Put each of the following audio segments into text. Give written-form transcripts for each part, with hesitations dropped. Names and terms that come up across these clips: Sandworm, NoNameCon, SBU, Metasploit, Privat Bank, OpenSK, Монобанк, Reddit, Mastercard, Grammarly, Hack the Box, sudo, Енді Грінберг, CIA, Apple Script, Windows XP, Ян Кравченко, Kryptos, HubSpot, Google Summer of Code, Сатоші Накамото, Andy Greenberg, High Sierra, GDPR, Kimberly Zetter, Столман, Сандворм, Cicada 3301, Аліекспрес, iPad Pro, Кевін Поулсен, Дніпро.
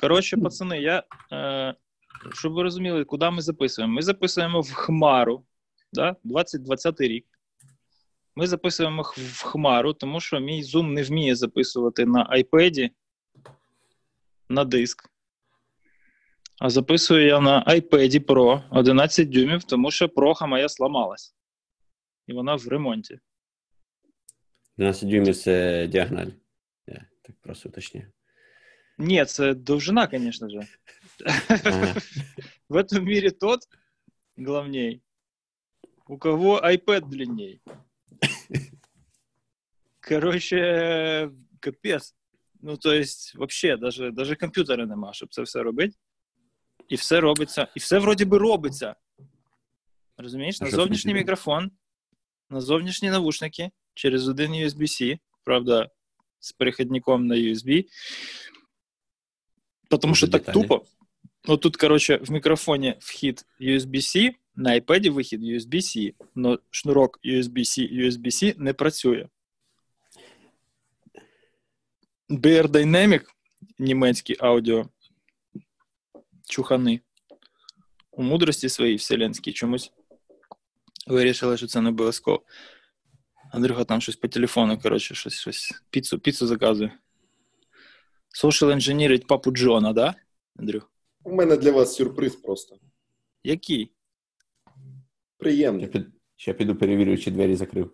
Коротше, пацани, я, щоб ви розуміли, куди ми записуємо. Ми записуємо в Хмару, да? 2020 рік. Ми записуємо в Хмару, тому що мій Zoom не вміє записувати на iPad, на диск. А записую я на iPad Pro 11 дюймів, тому що проха моя сламалась. І вона в ремонті. 12 дюймів – це діагональ. Я так просто уточнюю. Ні, це довжина, звісно ж. Ага. В этом мире тот главней, у кого iPad длинней. Короче, капець. Ну, то есть, вообще, даже комп'ютера нема, щоб це все робити. І все робиться. І все, вроді би, робиться. Розумієш? На зовнішній мікрофон, на зовнішні навушники, через один USB-C, правда, з перехідником на USB. Тому що так тупо. Ну, тут, короче, в мікрофоні вхід USB-C, на iPad вихід USB-C, но шнурок USB-C не працює. BR Dynamic, німецький аудіо, чухани, у мудрості своїй вселенській чомусь вирішили, що це не обов'язково. Андрюха там щось по телефону, коротше, щось. Піцу заказує. Social engineering папу Джона, да, Андрюх? У мене для вас сюрприз просто. Який? Приємний. Ще піду перевірю, чи двері закрив.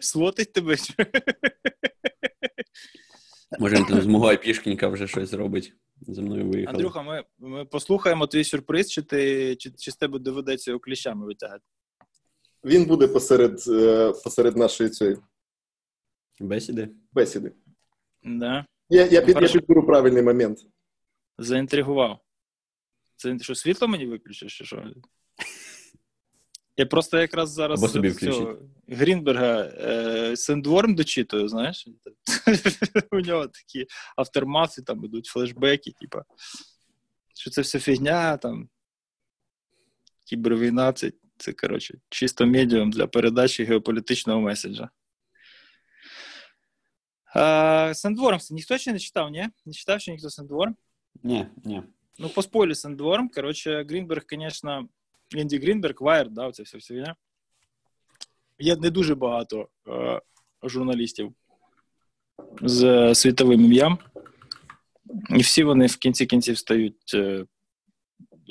Свотить тебе? Може, він там змогла пішкінька вже щось зробить. За мною виїхали. Андрюха, ми послухаємо твій сюрприз, чи з тебе доведеться його кліщами витягати? Він буде посеред нашої цієї... Бесіди. Да. Я підберу правильний момент. Заінтригував. Це що, світло мені виключиш, чи що? Я просто якраз зараз Грінберга Сандворм дочитую, знаєш? У нього такі автермаси, там ідуть флешбеки, типа, що це все фігня, там, кібервійна, це коротше, чисто медіум для передачі геополітичного меседжа. Сандворм ніхто ще не читав, ні? Не читав ще ніхто Сандворм? Ні. Ну, по спойлі Сандворм, коротше, Грінберг, звісно, Енді Грінберг, Wired, да, оце все війна. Є не дуже багато журналістів з світовим ім'ям. І всі вони в кінці кінців стають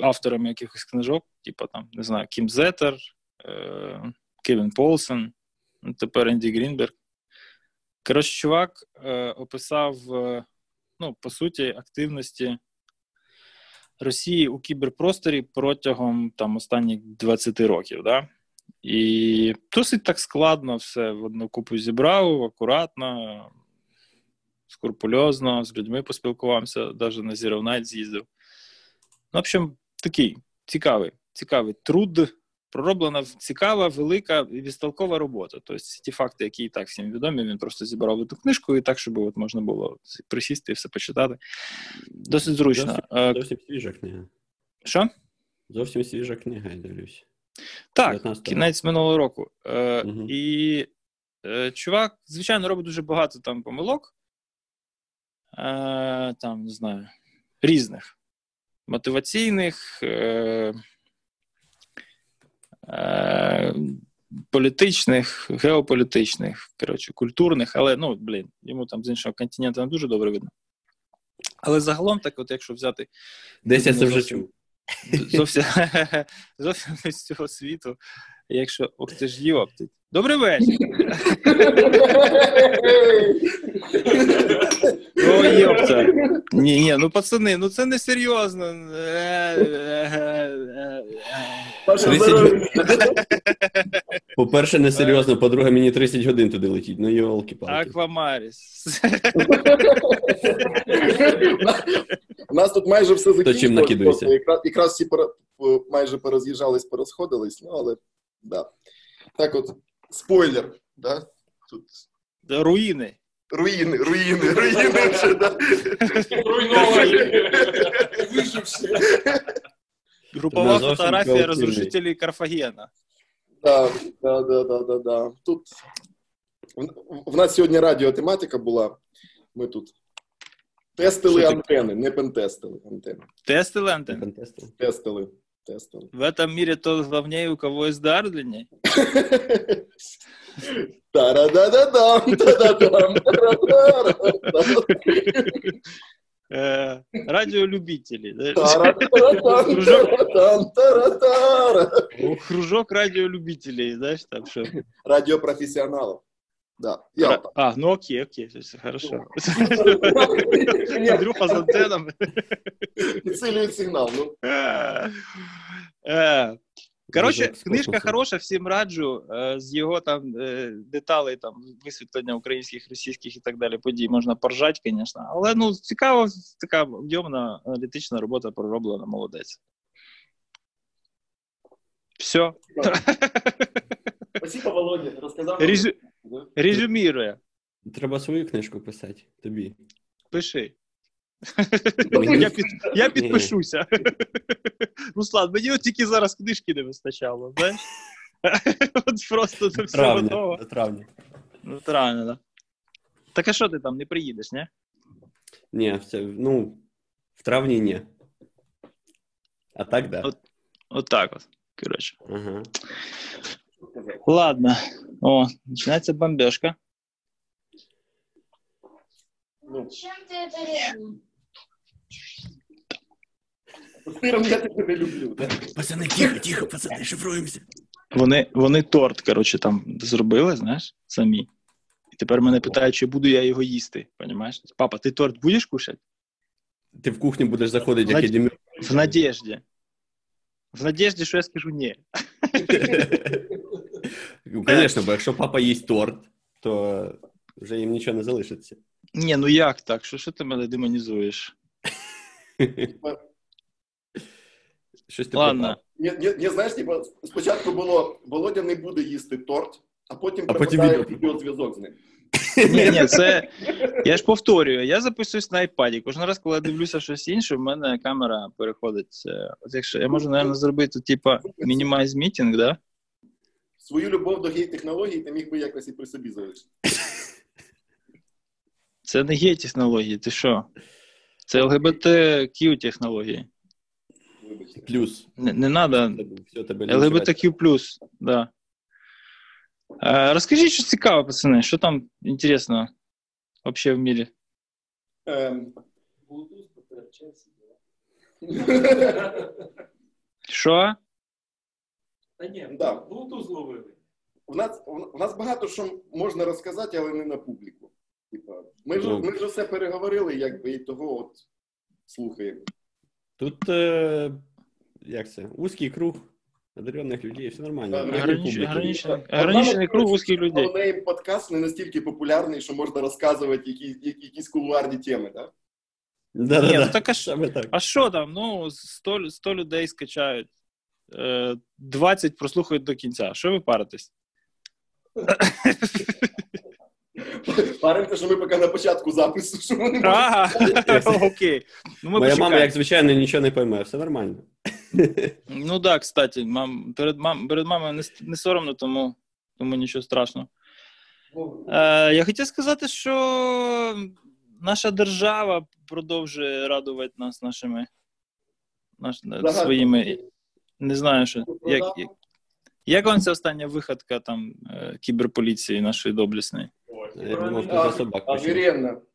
авторами якихось книжок, типу там, не знаю, Кім Зеттер, Кевін Поулсен, тепер Енді Грінберг. Коротше, чувак описав, ну, по суті, активності Росії у кіберпросторі протягом там останніх 20 років, да? І досить так складно все в одну купу зібрав, акуратно, скрупульозно, з людьми поспілкувався, навіть на Zero Night з'їздив. Ну, в общем, такий цікавий труд, пророблена цікава, велика і відсталкова робота. Тобто ті факти, які і так всім відомі, він просто зібрав одну книжку і так, щоб от можна було присісти і все почитати. Досить зручно. Зовсім свіжа книга. Що? Зовсім свіжа книга, я дивлюсь. Так, кінець минулого року. Угу. І чувак, звичайно, робить дуже багато там помилок. Там, не знаю, різних. Мотиваційних, політичних, геополітичних, коротше, культурних, але, ну, блін, йому там з іншого континенту не дуже добре видно. Але загалом, так от, якщо взяти... Десь я це вже чув. Зовсім з цього світу, якщо... Ох, ти ж їв, аптить. Добрий вечір! О, йопта. Ні, ну, пацани, ну, це не серйозно. По-перше, не серйозно, по-друге, мені 30 годин туди летіть. Ну, йолки-палки. Аквамаріс. У нас тут майже все закінчилося. Якраз всі майже пороз'їжджались, порозходились, ну, але, да. Так от, спойлер, да? Тут... Да, руїни вже, да? Руйновані, виживши. Групова фотографія розрушителів Карфагена. Да. Тут... В нас сьогодні радіотематика була, ми тут Тестили антенни, не пентестили антенни. Тестили антенни? Тестили. Тестили. В этом мире тот главнее, у кого есть дар длинней. Та-да-да-да-дам, та-да-дам, та-да-дам. Радиолюбители. Кружок радиолюбителей, знаешь, там что? Радиопрофессионалов. Да. Ну окей, все хорошо. Андрюха с антенном. Целит сигнал. Коротше, книжка хороша, всім раджу, з його там деталей, там, висвітлення українських, російських і так далі подій можна поржать, звісно, але, ну, цікава, така об'ємна аналітична робота пророблена, молодець. Все. Спасибо, Володя, розказав. Резюмірує. Треба свою книжку писати, тобі. Пиши. Я підпишуся. Руслан, мені от тільки зараз книжки не вистачало, знаєш? От просто до всього того. До травня. До травня, так. Так а що ти там, не приїдеш, не? Ні, ну, в травні ні. А так, да. От так от, коротше. Ладно. О, починається бомбежка. Чем ты это любишь? Я тебя люблю. Пацани, тихо, пацани, шифруємося. Вони торт, коротше, там зробили, знаєш, самі. І тепер мене питають, чи буду я його їсти, розумієш? Папа, ти торт будеш кушати? Ти в кухню будеш заходити, як Едемір. В надежді. В надежді, що я скажу ні. Звісно, бо якщо папа їсть торт, то вже їм нічого не залишиться. Ні, ну як так? Що ти мене демонізуєш? Ладно. Не знаєш, спочатку було, Володя не буде їсти торт, а потім пропадає відеозв'язок з ним. Ні, це... Я ж повторюю, я записуюсь на iPad. Кожен раз, коли я дивлюся щось інше, в мене камера переходить. Я можу, мабуть, зробити, типа, мінімайз мітінг, да? Свою любов до гей-технологій ти міг би якось і при собі залишити. Це не гей-технології, ти що? Це ЛГБТК-технології. Плюс. Не треба. ЛГБТК+, да. Розкажіть, що цікаво, пацани, що там інтересно взагалі в мірі? Що? Та ні, Bluetooth зловили. У нас багато що можна розказати, але не на публіку. Ми ж усе переговорили, якби, і того от слухаємо. Тут, як це, вузький круг одарених людей, все нормально. Ограничений круг вузьких людей. Але подкаст не настільки популярний, що можна розказувати якісь кулуарні теми, так? Ні, так а що там? Ну, 100 людей скачають, 20 прослухають до кінця. Що ви паритесь? Паримося, що ми поки на початку запису, що вони можуть... Ага, окей. Моя мама, як звичайно, нічого не пойме, все нормально. Ну так, кстати, перед мамою не соромно, тому нічого страшного. Я хотів сказати, що наша держава продовжує радувати нас нашими... своїми... Не знаю, що... Як вам ця остання виходка там кіберполіції нашої доблесної? Я думав, що за собак пишуть.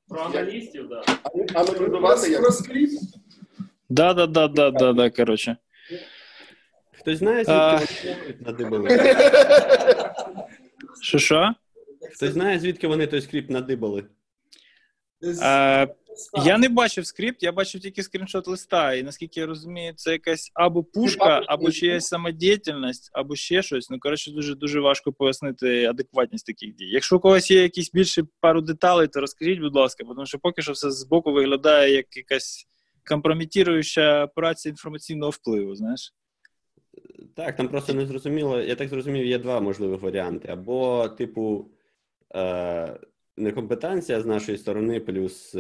Про аналістів, так. Про скрипт? Да, коротше. Хтось знає, звідки вони надибали? Що? Хтось знає, звідки вони той скрипт надибали? Я не бачив скрипт, я бачив тільки скріншот листа, і наскільки я розумію, це якась або пушка, або чиясь самодіяльність, або ще щось. Ну, коротше, дуже важко пояснити адекватність таких дій. Якщо у когось є якісь більше пару деталей, то розкажіть, будь ласка, тому що поки що все збоку виглядає як якась компрометіруюча операція інформаційного впливу, знаєш? Так, там просто не зрозуміло, я так зрозумів, є два можливих варіанти. Або, типу, некомпетенція з нашої сторони плюс,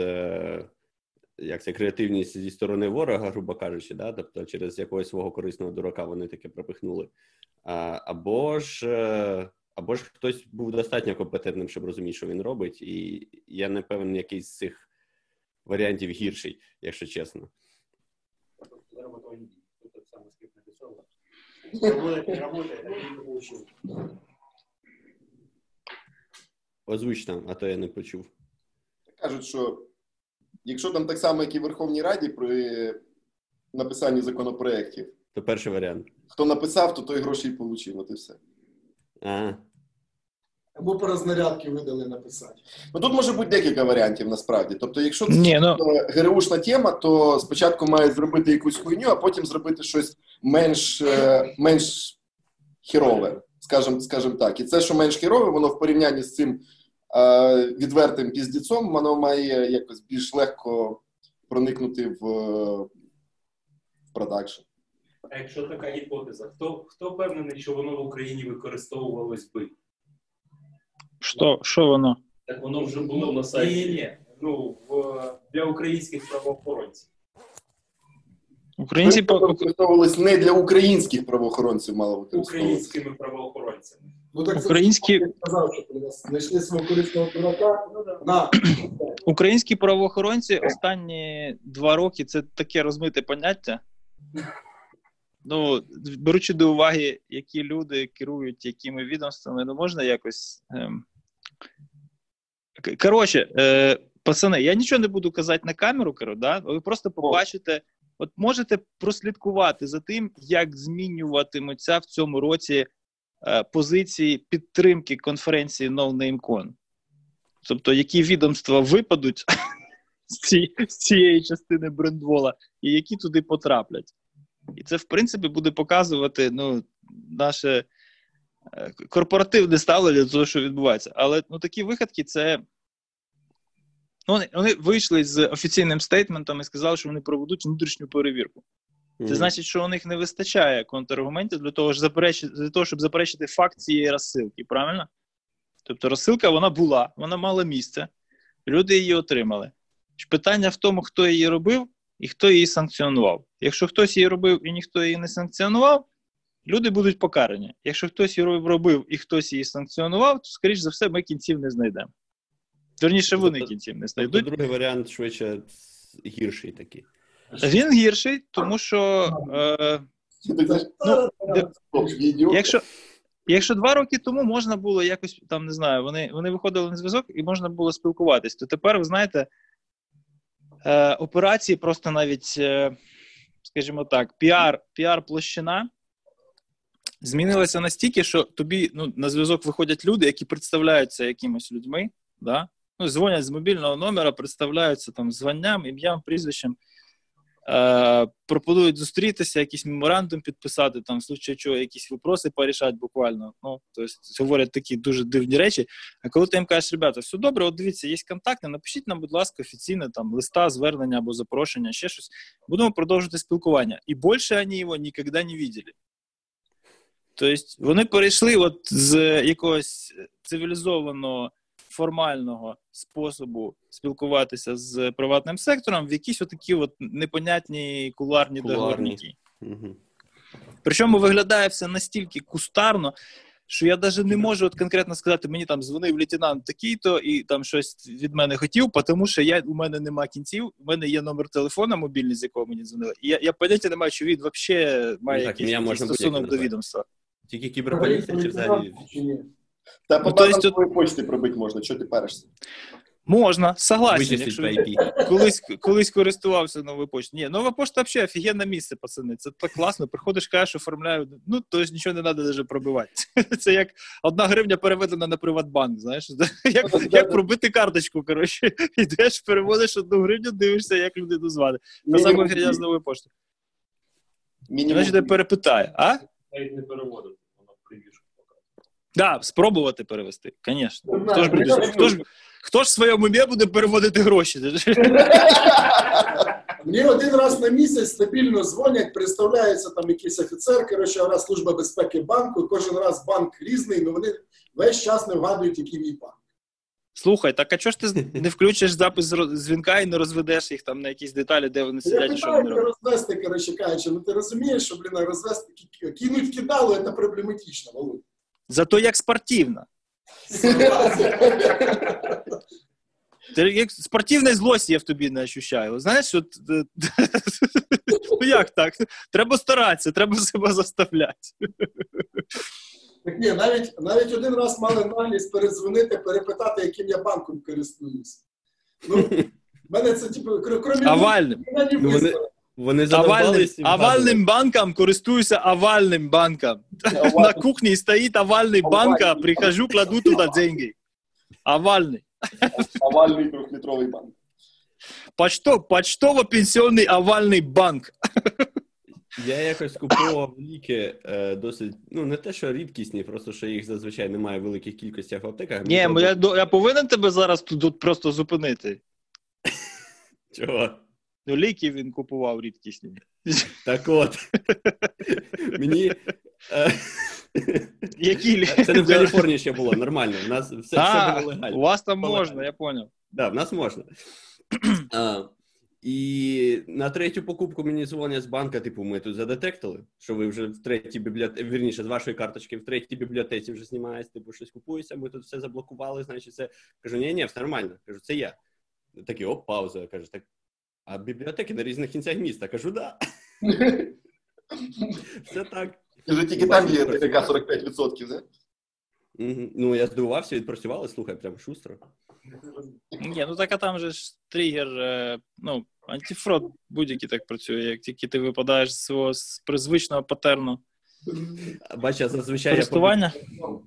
як це, креативність зі сторони ворога, грубо кажучи, да? Тобто через якогось свого корисного дурака вони таке пропихнули. Або ж хтось був достатньо компетентним, щоб розуміти, що він робить, і я не певен, який з цих варіантів гірший, якщо чесно. Озвуч там, а то я не почув. Кажуть, що якщо там так само, як і в Верховній Раді при написанні законопроєктів, то перший варіант. Хто написав, то той гроші й отримав, от і все. Ага. Або по рознарядки видали написати. Ну тут може бути декілька варіантів насправді. Тобто, якщо це ГРУшна тема, то спочатку мають зробити якусь хуйню, а потім зробити щось менш хірове, скажімо так. І це, що менш хірове, воно в порівнянні з цим відвертим піздіцом, воно має якось більш легко проникнути в продакшн. А якщо така гіпотеза, хто впевнений, що воно в Україні використовувалось би? Що воно? Так воно вже було на сайті. Ні. Ну, для українських правоохоронців. Українці використовувалися не для українських правоохоронців, мало використовувалися. Українськими правоохоронцями. Ну, так українські... сказав, що при нас знайшли свого корисного пирака. Українські правоохоронці останні 2 роки, це таке розмите поняття. Ну, беручи до уваги, які люди керують якими відомствами, ну можна якось... Коротше, пацани, я нічого не буду казати на камеру, да? Ви просто побачите, от можете прослідкувати за тим, як змінюватимуться в цьому році позиції підтримки конференції NoNameCon. Тобто, які відомства випадуть з цієї частини брендвола і які туди потраплять. І це, в принципі, буде показувати, ну, наше корпоративне ставлення до того, що відбувається. Але, ну, такі вигадки, це... Ну, вони вийшли з офіційним стейтментом і сказали, що вони проведуть внутрішню перевірку. Mm-hmm. Це значить, що у них не вистачає контраргументів для того, щоб заперечити факт цієї розсилки, правильно? Тобто розсилка, вона була, вона мала місце, люди її отримали. Питання в тому, хто її робив, і хто її санкціонував. Якщо хтось її робив і ніхто її не санкціонував, люди будуть покарані. Якщо хтось її робив і хтось її санкціонував, то, скоріш за все, ми кінців не знайдемо. Вірніше, вони кінців не знайдуть. Другий варіант, швидше, гірший такий. Він гірший, тому що... Якщо 2 роки тому можна було якось, там, не знаю, вони виходили на зв'язок і можна було спілкуватись, то тепер, ви знаєте, операції просто навіть, скажімо так, піар-площина змінилася настільки, що тобі, ну, на зв'язок виходять люди, які представляються якимось людьми, да? Ну, дзвонять з мобільного номера, представляються там званням, ім'ям, прізвищем, пропонують зустрітися, якийсь меморандум підписати, там, в случаї чого, якісь випроси порішати буквально, ну, тобто, говорять такі дуже дивні речі, а коли ти їм кажеш, ребята, все добре, от дивіться, є контакти, напишіть нам, будь ласка, офіційне, там, листа, звернення або запрошення, ще щось, будемо продовжувати спілкування, і більше вони його ніколи не бачили. Тобто, вони перейшли от з якогось цивілізованого, формального способу спілкуватися з приватним сектором в якісь отакі от непонятні кулуарні договорники. Угу. Причому виглядає все настільки кустарно, що я навіть не можу от конкретно сказати, мені там дзвонив лейтенант такий-то і там щось від мене хотів, тому що у мене нема кінців, у мене є номер телефона мобільний, з якого мені дзвонили. І я поняття не маю, що він взагалі має якийсь стосунок до відомства. Тільки кіберполіція чи взагалі... Та по базовій почті пробити можна, що ти перешся? Можна, согласен, якщо колись користувався новою почтою. Ні, нова пошта взагалі офігенне місце, пацани, це так класно, приходиш, кажеш, оформляю, ну, тобто нічого не треба навіть пробивати. Це як 1 гривня переведена на Приватбанк, знаєш, як пробити карточку, коротше, йдеш, переводиш 1 гривню, дивишся, як людину звати. Та саме грязня з новою поштою. Значить, я перепитаю, а? Навіть не переводив, вона привіжу. Так, да, спробувати перевести, звісно. Хто ж в своєму умі буде переводити гроші? Мені 1 раз на місяць стабільно дзвонять, представляється там якийсь офіцер, коротше, раз служба безпеки банку, кожен раз банк різний, але вони весь час не вгадують, який мій банк. Слухай, так а чого ж ти не включиш запис дзвінка і не розведеш їх там на якісь деталі, де вони сидять, що вони роблять? Я питаю, розвести, коротше, кажучи, ну ти розумієш, що, блін, розвести, кинуть кидало, це проблематично, Володь. Зато як спортивно. Ти як спортивної злості я в тобі не ощущаю. Знаєш, от, ну як так? Треба старатися, треба себе заставляти. Так ні, навіть один раз мали наглість передзвонити, перепитати, яким я банком користуюсь. Ну, мене це, типу, крім авальним. Вони задовбалися. Авальним банком користуюся авальним банком. На кухні стоїть авальний банк, прихожу, кладу туди деньги. Овальный. Овальный трехлитровый банк. Почтово-пенсионный овальний банк. Я якось купував ліки досить, ну не те, що рідкісні, просто що їх зазвичай немає в великих кількостях в аптеках. Ні, я повинен тебе зараз тут просто зупинити. Чого? Ну ліки він купував рідкісні. Так от. Мені... Які? Це не в Каліфорнії ще було, нормально. У нас все було легально. У вас там можна, я поняв. Так, да, в нас можна. І на третю покупку мені дзвонять з банка, типу, ми тут задетектили, що ви вже в третій бібліотеці, вірніше, з вашої карточки в третій бібліотеці вже знімається, типу, щось купується, ми тут все заблокували, значить, все. Кажу, ні, все нормально. Кажу, це я. Такий, оп, пауза. Кажу, так, а бібліотеки на різних кінцях міста? Кажу, да. Все так. Вже тільки там є ТК 45%, не? Ну, я здивувався, відпрацювали, слухай, прямо шустро. Ні, ну так, а там же ж тригер, ну, антифрод будь-який так працює, як тільки ти випадаєш з свого призвичного патерну. Бачу, зазвичай я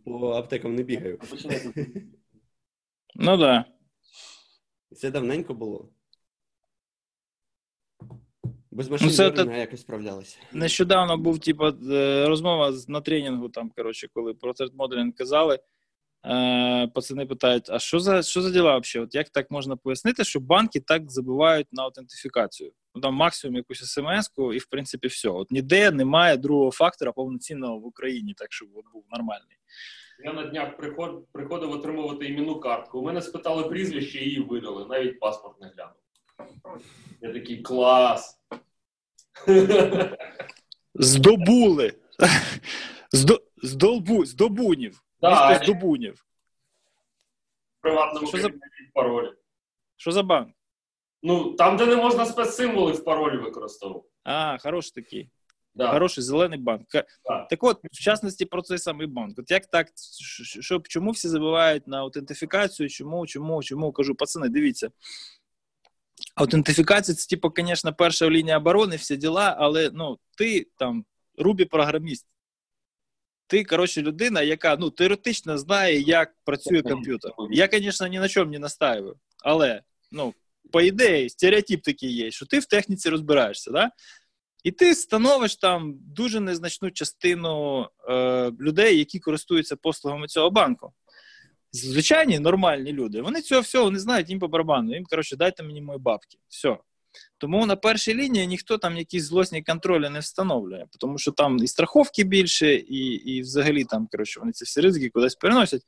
по аптекам не бігаю. Ну, да. Це давненько було. Без машин дорога якось справлялися. Нещодавно був, типа, розмова на тренінгу, там, коротше, коли про термоделінг казали, пацани питають, а що за діла взагалі? От як так можна пояснити, що банки так забивають на аутентифікацію? Ну, там максимум якусь смс-ку і, в принципі, все. От ніде немає другого фактора повноцінного в Україні, так, щоб був нормальний. Я на днях приходив отримувати іменну картку. У мене спитали прізвище і її видали, навіть паспорт не глянув. Я такий, клас! Здобули! Здобунів! Да, місто Здобунів! Приватному керівнику паролі. Що за банк? Ну, там, де не можна спецсимволи в паролі використовувати. А, хороший такий. Да. Хороший зелений банк. Да. Так от, в частності, про цей самий банк. От як так, чому всі забувають на аутентифікацію, чому? Кажу, пацани, дивіться. Аутентифікація – це, типу, звісно, перша лінія оборони, всі діла, але, ну, ти, там, рубі-програміст. Ти, коротше, людина, яка, ну, теоретично знає, як працює комп'ютер. Я, звісно, ні на чому не настаюю, але, ну, по ідеї, стереотип такий є, що ти в техніці розбираєшся, да? І ти становиш, там, дуже незначну частину людей, які користуються послугами цього банку. Звичайні, нормальні люди, вони цього всього не знають, їм по барабану, їм, коротше, дайте мені мої бабки, все. Тому на першій лінії ніхто там якісь злосні контролі не встановлює, тому що там і страховки більше, і взагалі там, коротше, вони ці всі ризики кудись переносять.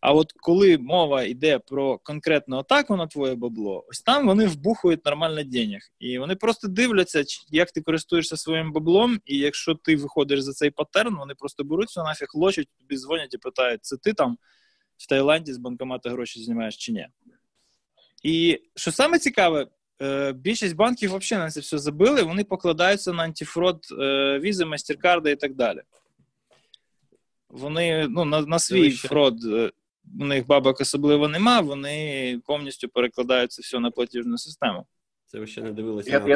А от коли мова йде про конкретну атаку на твоє бабло, ось там вони вбухують нормально денег. І вони просто дивляться, як ти користуєшся своїм баблом, і якщо ти виходиш за цей паттерн, вони просто беруться, нафіг лочать, тобі дзвонять і питають, це ти там в Таїланді з банкомата гроші знімаєш чи ні. І що саме цікаве, більшість банків взагалі на це все забили, вони покладаються на антифрод Візи, Mastercard і так далі. Вони, ну, на свій фрод, у них бабок особливо нема, вони повністю перекладаються все на платіжну систему. Це ви ще не дивилися на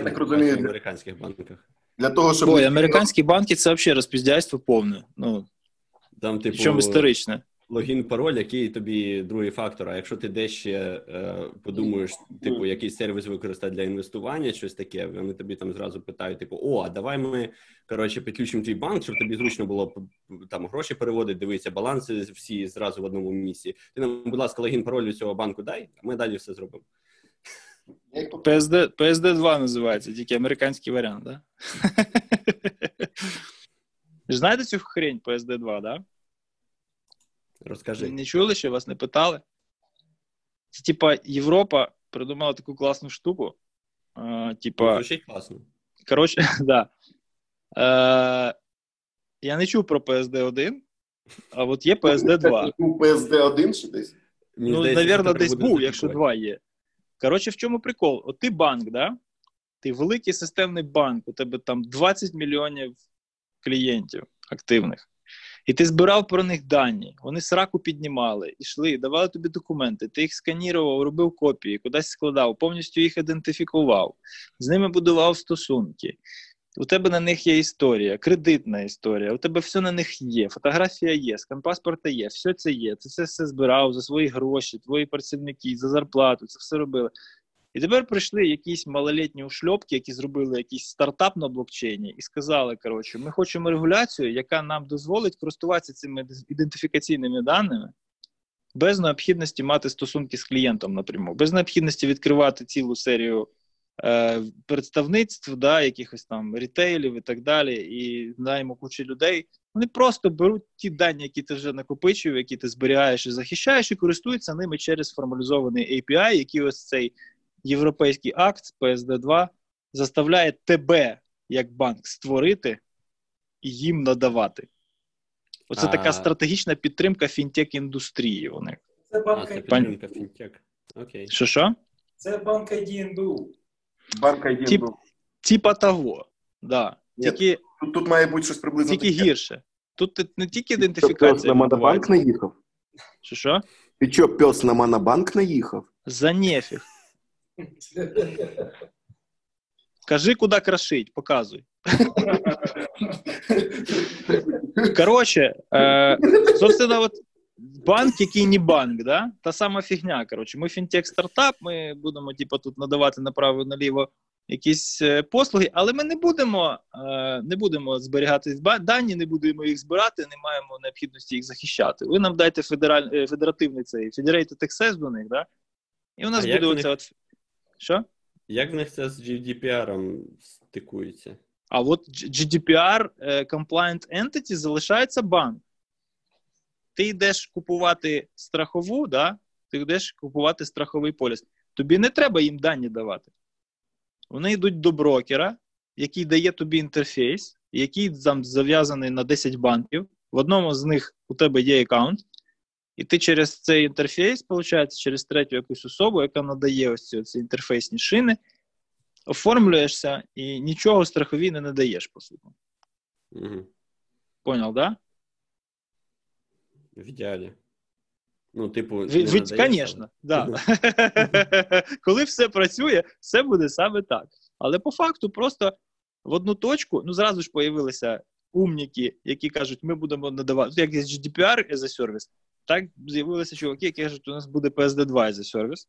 американських банках. Для того, щоб... Ой, американські банки – це взагалі розпіздяйство повне. Ну, там, типу... Причому історичне. Логін-пароль, який тобі другий фактор, а якщо ти дещо подумаєш, типу, який сервіс використати для інвестування, щось таке, вони тобі там зразу питають, типу, о, а давай ми, коротше, підключимо твій банк, щоб тобі зручно було там гроші переводити, дивитися, баланси всі зразу в одному місці. Ти нам, будь ласка, логін-пароль від цього банку дай, а ми далі все зробимо. PSD2 називається, тільки американський варіант, да? Знаєте цю хрень PSD2, да? Розкажи. Не чули, що вас не питали? Це, типа, Європа придумала таку класну штуку. Типа... Звучить класно. Коротше, да. Я не чув про PSD1, а от є PSD2. PSD1 чи десь? Ну, навірно, десь був, якщо 2 є. Коротше, в чому прикол? От ти банк, да? Ти великий системний банк, у тебе там 20 мільйонів клієнтів активних. І ти збирав про них дані, вони сраку піднімали, ішли, давали тобі документи, ти їх сканірував, робив копії, кудись складав, повністю їх ідентифікував, з ними будував стосунки. У тебе на них є історія, кредитна історія, у тебе все на них є, фотографія є, скан паспорта є, все це є, ти це все збирав за свої гроші, твої працівники, за зарплату, це все робили. І тепер прийшли якісь малолітні ушльопки, які зробили якийсь стартап на блокчейні і сказали, коротше, ми хочемо регуляцію, яка нам дозволить користуватися цими ідентифікаційними даними без необхідності мати стосунки з клієнтом напряму, без необхідності відкривати цілу серію представництв, да, якихось там рітейлів і так далі, і знаємо кучу людей. Вони просто беруть ті дані, які ти вже накопичив, які ти зберігаєш і захищаєш, і користуються ними через формалізований API, який ось цей європейський акт PSD2 заставляє тебе, як банк, створити і їм надавати. Оце така стратегічна підтримка фінтек-індустрії у них. Це банк підтримка фінтек. Окей. Що? Це банк ID&U. Банк ID&U. Типа того, да. Нет, тільки, тут має бути щось приблизно тільки таке. Гірше. Тут не тільки ідентифікація. Ти що, пес на Монобанк наїхав? Що? Ти що, пес на Монобанк наїхав? За нефіг. Кажи, куда крошить, показуй. Короче, собственно, вот банк, який не банк, да? Та сама фігня, короче. Ми фінтек-стартап, ми будемо, типа, тут надавати направо-наліво якісь послуги, але ми не будемо зберігати дані, не будемо їх збирати, не маємо необхідності їх захищати. Ви нам дайте федеративний цей, federated access до них, да? І у нас буде оця от... Що? Як в них це з GDPR стикується? А от GDPR compliant entity залишається банк. Ти йдеш купувати страхову, да? Ти йдеш купувати страховий поліс. Тобі не треба їм дані давати. Вони йдуть до брокера, який дає тобі інтерфейс, який там зав'язаний на 10 банків. В одному з них у тебе є аккаунт. І ти через цей інтерфейс, виходить, через третю якусь особу, яка надає ось ці інтерфейсні шини, оформлюєшся і нічого страхові не надаєш, по суті. Угу. Поняв, да? В ідеалі. Ну, типу, звісно, да. Коли все працює, все буде саме так. Але по факту просто в одну точку, ну, зразу ж появилися умніки, які кажуть, ми будемо надавати, як є GDPR as a service. Так з'явилися чуваки, які кажуть, у нас буде PSD2 за сервіс.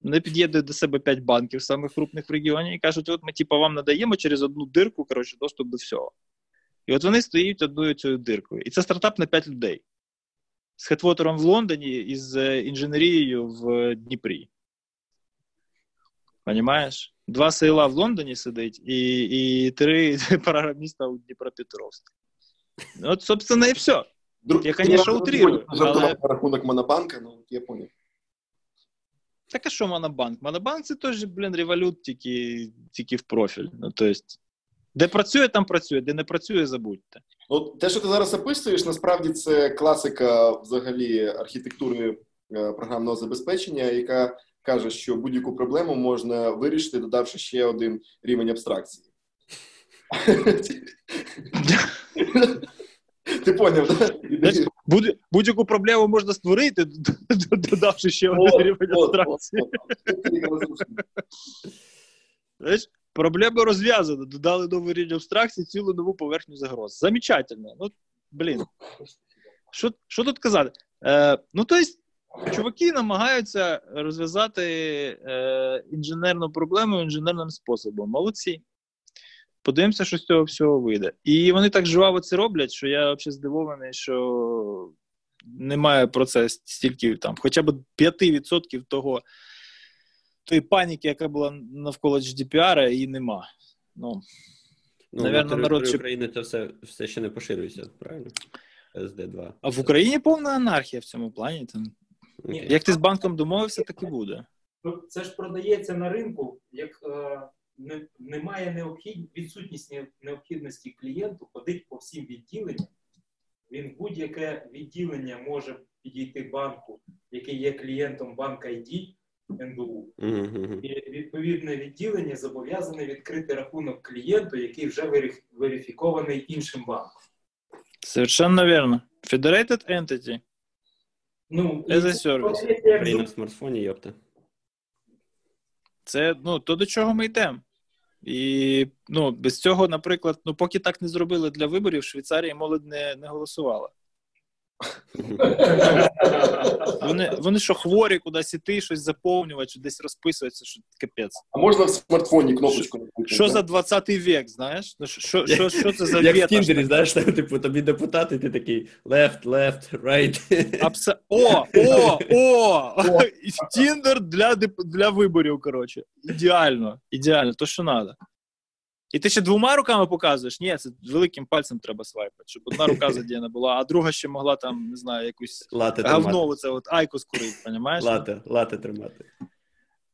Вони під'єднують до себе 5 банків самих крупних в регіоні і кажуть, от ми типу, вам надаємо через одну дирку, коротше, доступ до всього. І от вони стоїть одною цією диркою. І це стартап на 5 людей. З хедвотером в Лондоні і з інженерією в Дніпрі. Понімаєш? 2 села в Лондоні сидить і 3 програміста у Дніпропетровську. От, собственно, і все. Я, звісно, утрирую, але... Рахунок Монобанка, ну, я понял. Так, а що Монобанк? Монобанк – це теж, блін, Revolut тільки в профіль. Ну, то есть, де працює, там працює, де не працює, забудьте. Ну, те, що ти зараз описуєш, насправді це класика, взагалі, архітектури програмного забезпечення, яка каже, що будь-яку проблему можна вирішити, додавши ще один рівень абстракції. Ти поняв, так? Будь-яку проблему можна створити, додавши ще один рівень абстракції. Знаєш, проблема розв'язана. Додали новий рівень абстракції, цілу нову поверхню загроз. Замечательно. Ну, блін. Що тут казати? Ну, тобто, чуваки намагаються розв'язати інженерну проблему інженерним способом. Молодці. Подивимося, що з цього всього вийде. І вони так жваво це роблять, що я взагалі здивований, що немає про це стільки там, хоча б 5% тої паніки, яка була навколо GDPR, її нема. Ну, навірно, народ... В Україні це все ще не поширюється, правильно? PSD2. А в Україні повна анархія в цьому плані. Там. Okay. Як ти з банком домовився, так і буде. Це ж продається на ринку, як... Немає відсутність необхідності клієнту ходити по всім відділенням. Він будь-яке відділення може підійти банку, який є клієнтом банк ID, НБУ. Mm-hmm. І відповідне відділення зобов'язане відкрити рахунок клієнту, який вже верифікований іншим банком. Совершенно верно. Federated entity. Ну, as a service. Блін, в смартфоні, йопта. Це, ну, то до чого ми йдемо. І, ну, без цього, наприклад, ну, поки так не зробили для виборів, в Швейцарії молодь не голосувала. Вони що, хворі кудись іти, щось заповнювати, що десь розписуватися, що капець. А можна в смартфоні кнопочку накрутити? Що за 20-й вік, знаєш? Що це за віта? Як в Тіндері, знаєш, типу, тобі депутат, і ти такий left, left, right. О! Тіндер для виборів, коротше. Ідеально, ідеально, то що треба. І ти ще двома руками показуєш? Ні, це великим пальцем треба свайпати, щоб одна рука задіяна була, а друга ще могла там, не знаю, якусь лати говно, оце от айкос курить, понімаєш? Лати тримати.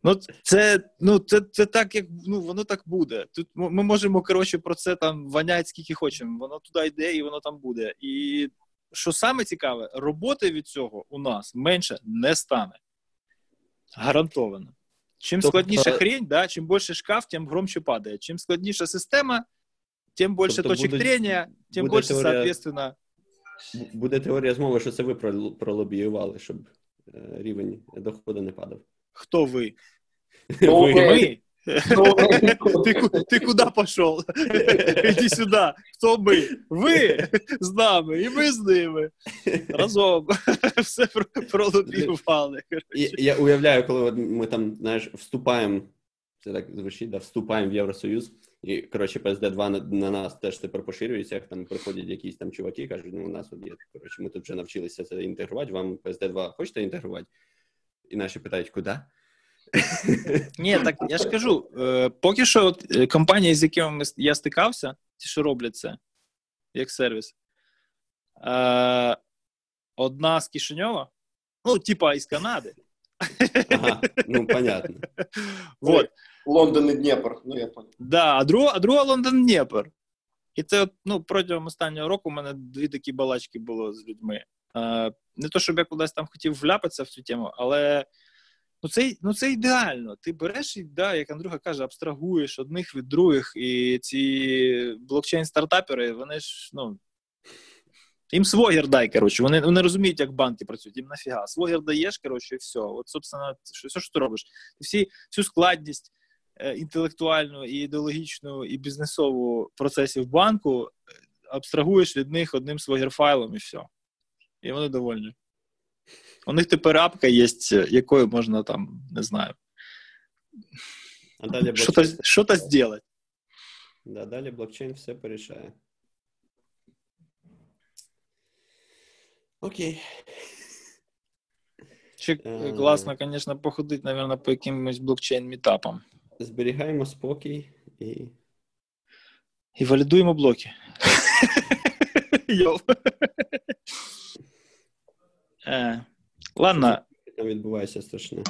Ну, це так, як, ну, воно так буде. Тут ми можемо, коротше, про це там ваняти скільки хочемо. Воно туди йде і воно там буде. І що саме цікаве, роботи від цього у нас менше не стане. Гарантовано. Чим складніша хрень, да, чим більше шкаф, тим громче падає. Чим складніша система, тим більше точок трення, тим більше, соответственно... Буде теорія змови, що це ви пролобіювали, щоб рівень доходу не падав. Хто ви? Ми? Ти куди пішов? Іди сюди. Хто ми? Ви з нами, і ми з ними. Разом. Все пролобіювали. Я уявляю, коли ми там, знаєш, вступаємо, це так звучить, да, вступаємо в Євросоюз, і, коротше, PSD2 на нас теж тепер поширюється, як там приходять якісь там чуваки, кажуть, ну, у нас от є, коротше, ми тут вже навчилися це інтегрувати, вам PSD2 хочете інтегрувати? І наші питають, куди? Ні, так я ж кажу, поки що от, компанії, з якими я стикався, ті, що роблять це, як сервіс, одна з Кишиньова, ну, типа із Канади. Ага, ну, понятно. Вот. Лондон і Дніпр, ну, я понял. Да, а друга Лондон і Дніпр. І це, ну, протягом останнього року у мене дві такі балачки було з людьми. Не то, щоб я кудись там хотів вляпатися в цю тему, але... Ну це ідеально. Ти береш і, да, як Андрюха каже, абстрагуєш одних від других, і ці блокчейн-стартапери, вони ж, ну, їм свогер дай, коротше. Вони розуміють, як банки працюють, їм нафіга. Свогер даєш, коротше, і все. От, собственно, все, що ти робиш. Всю складність інтелектуальну, і ідеологічну, і бізнесову процесів банку абстрагуєш від них одним свогер-файлом, і все. І вони довольні. У них тепер апка є, якою можна там, не знаю, що-то зробити. Да, далі блокчейн все порішає. Окей. Ще класно, звісно, походити, мабуть, по якимось блокчейн-мітапам. Зберігаємо спокій і валідуємо блоки. Йо. Ладно. Там відбувається страшне.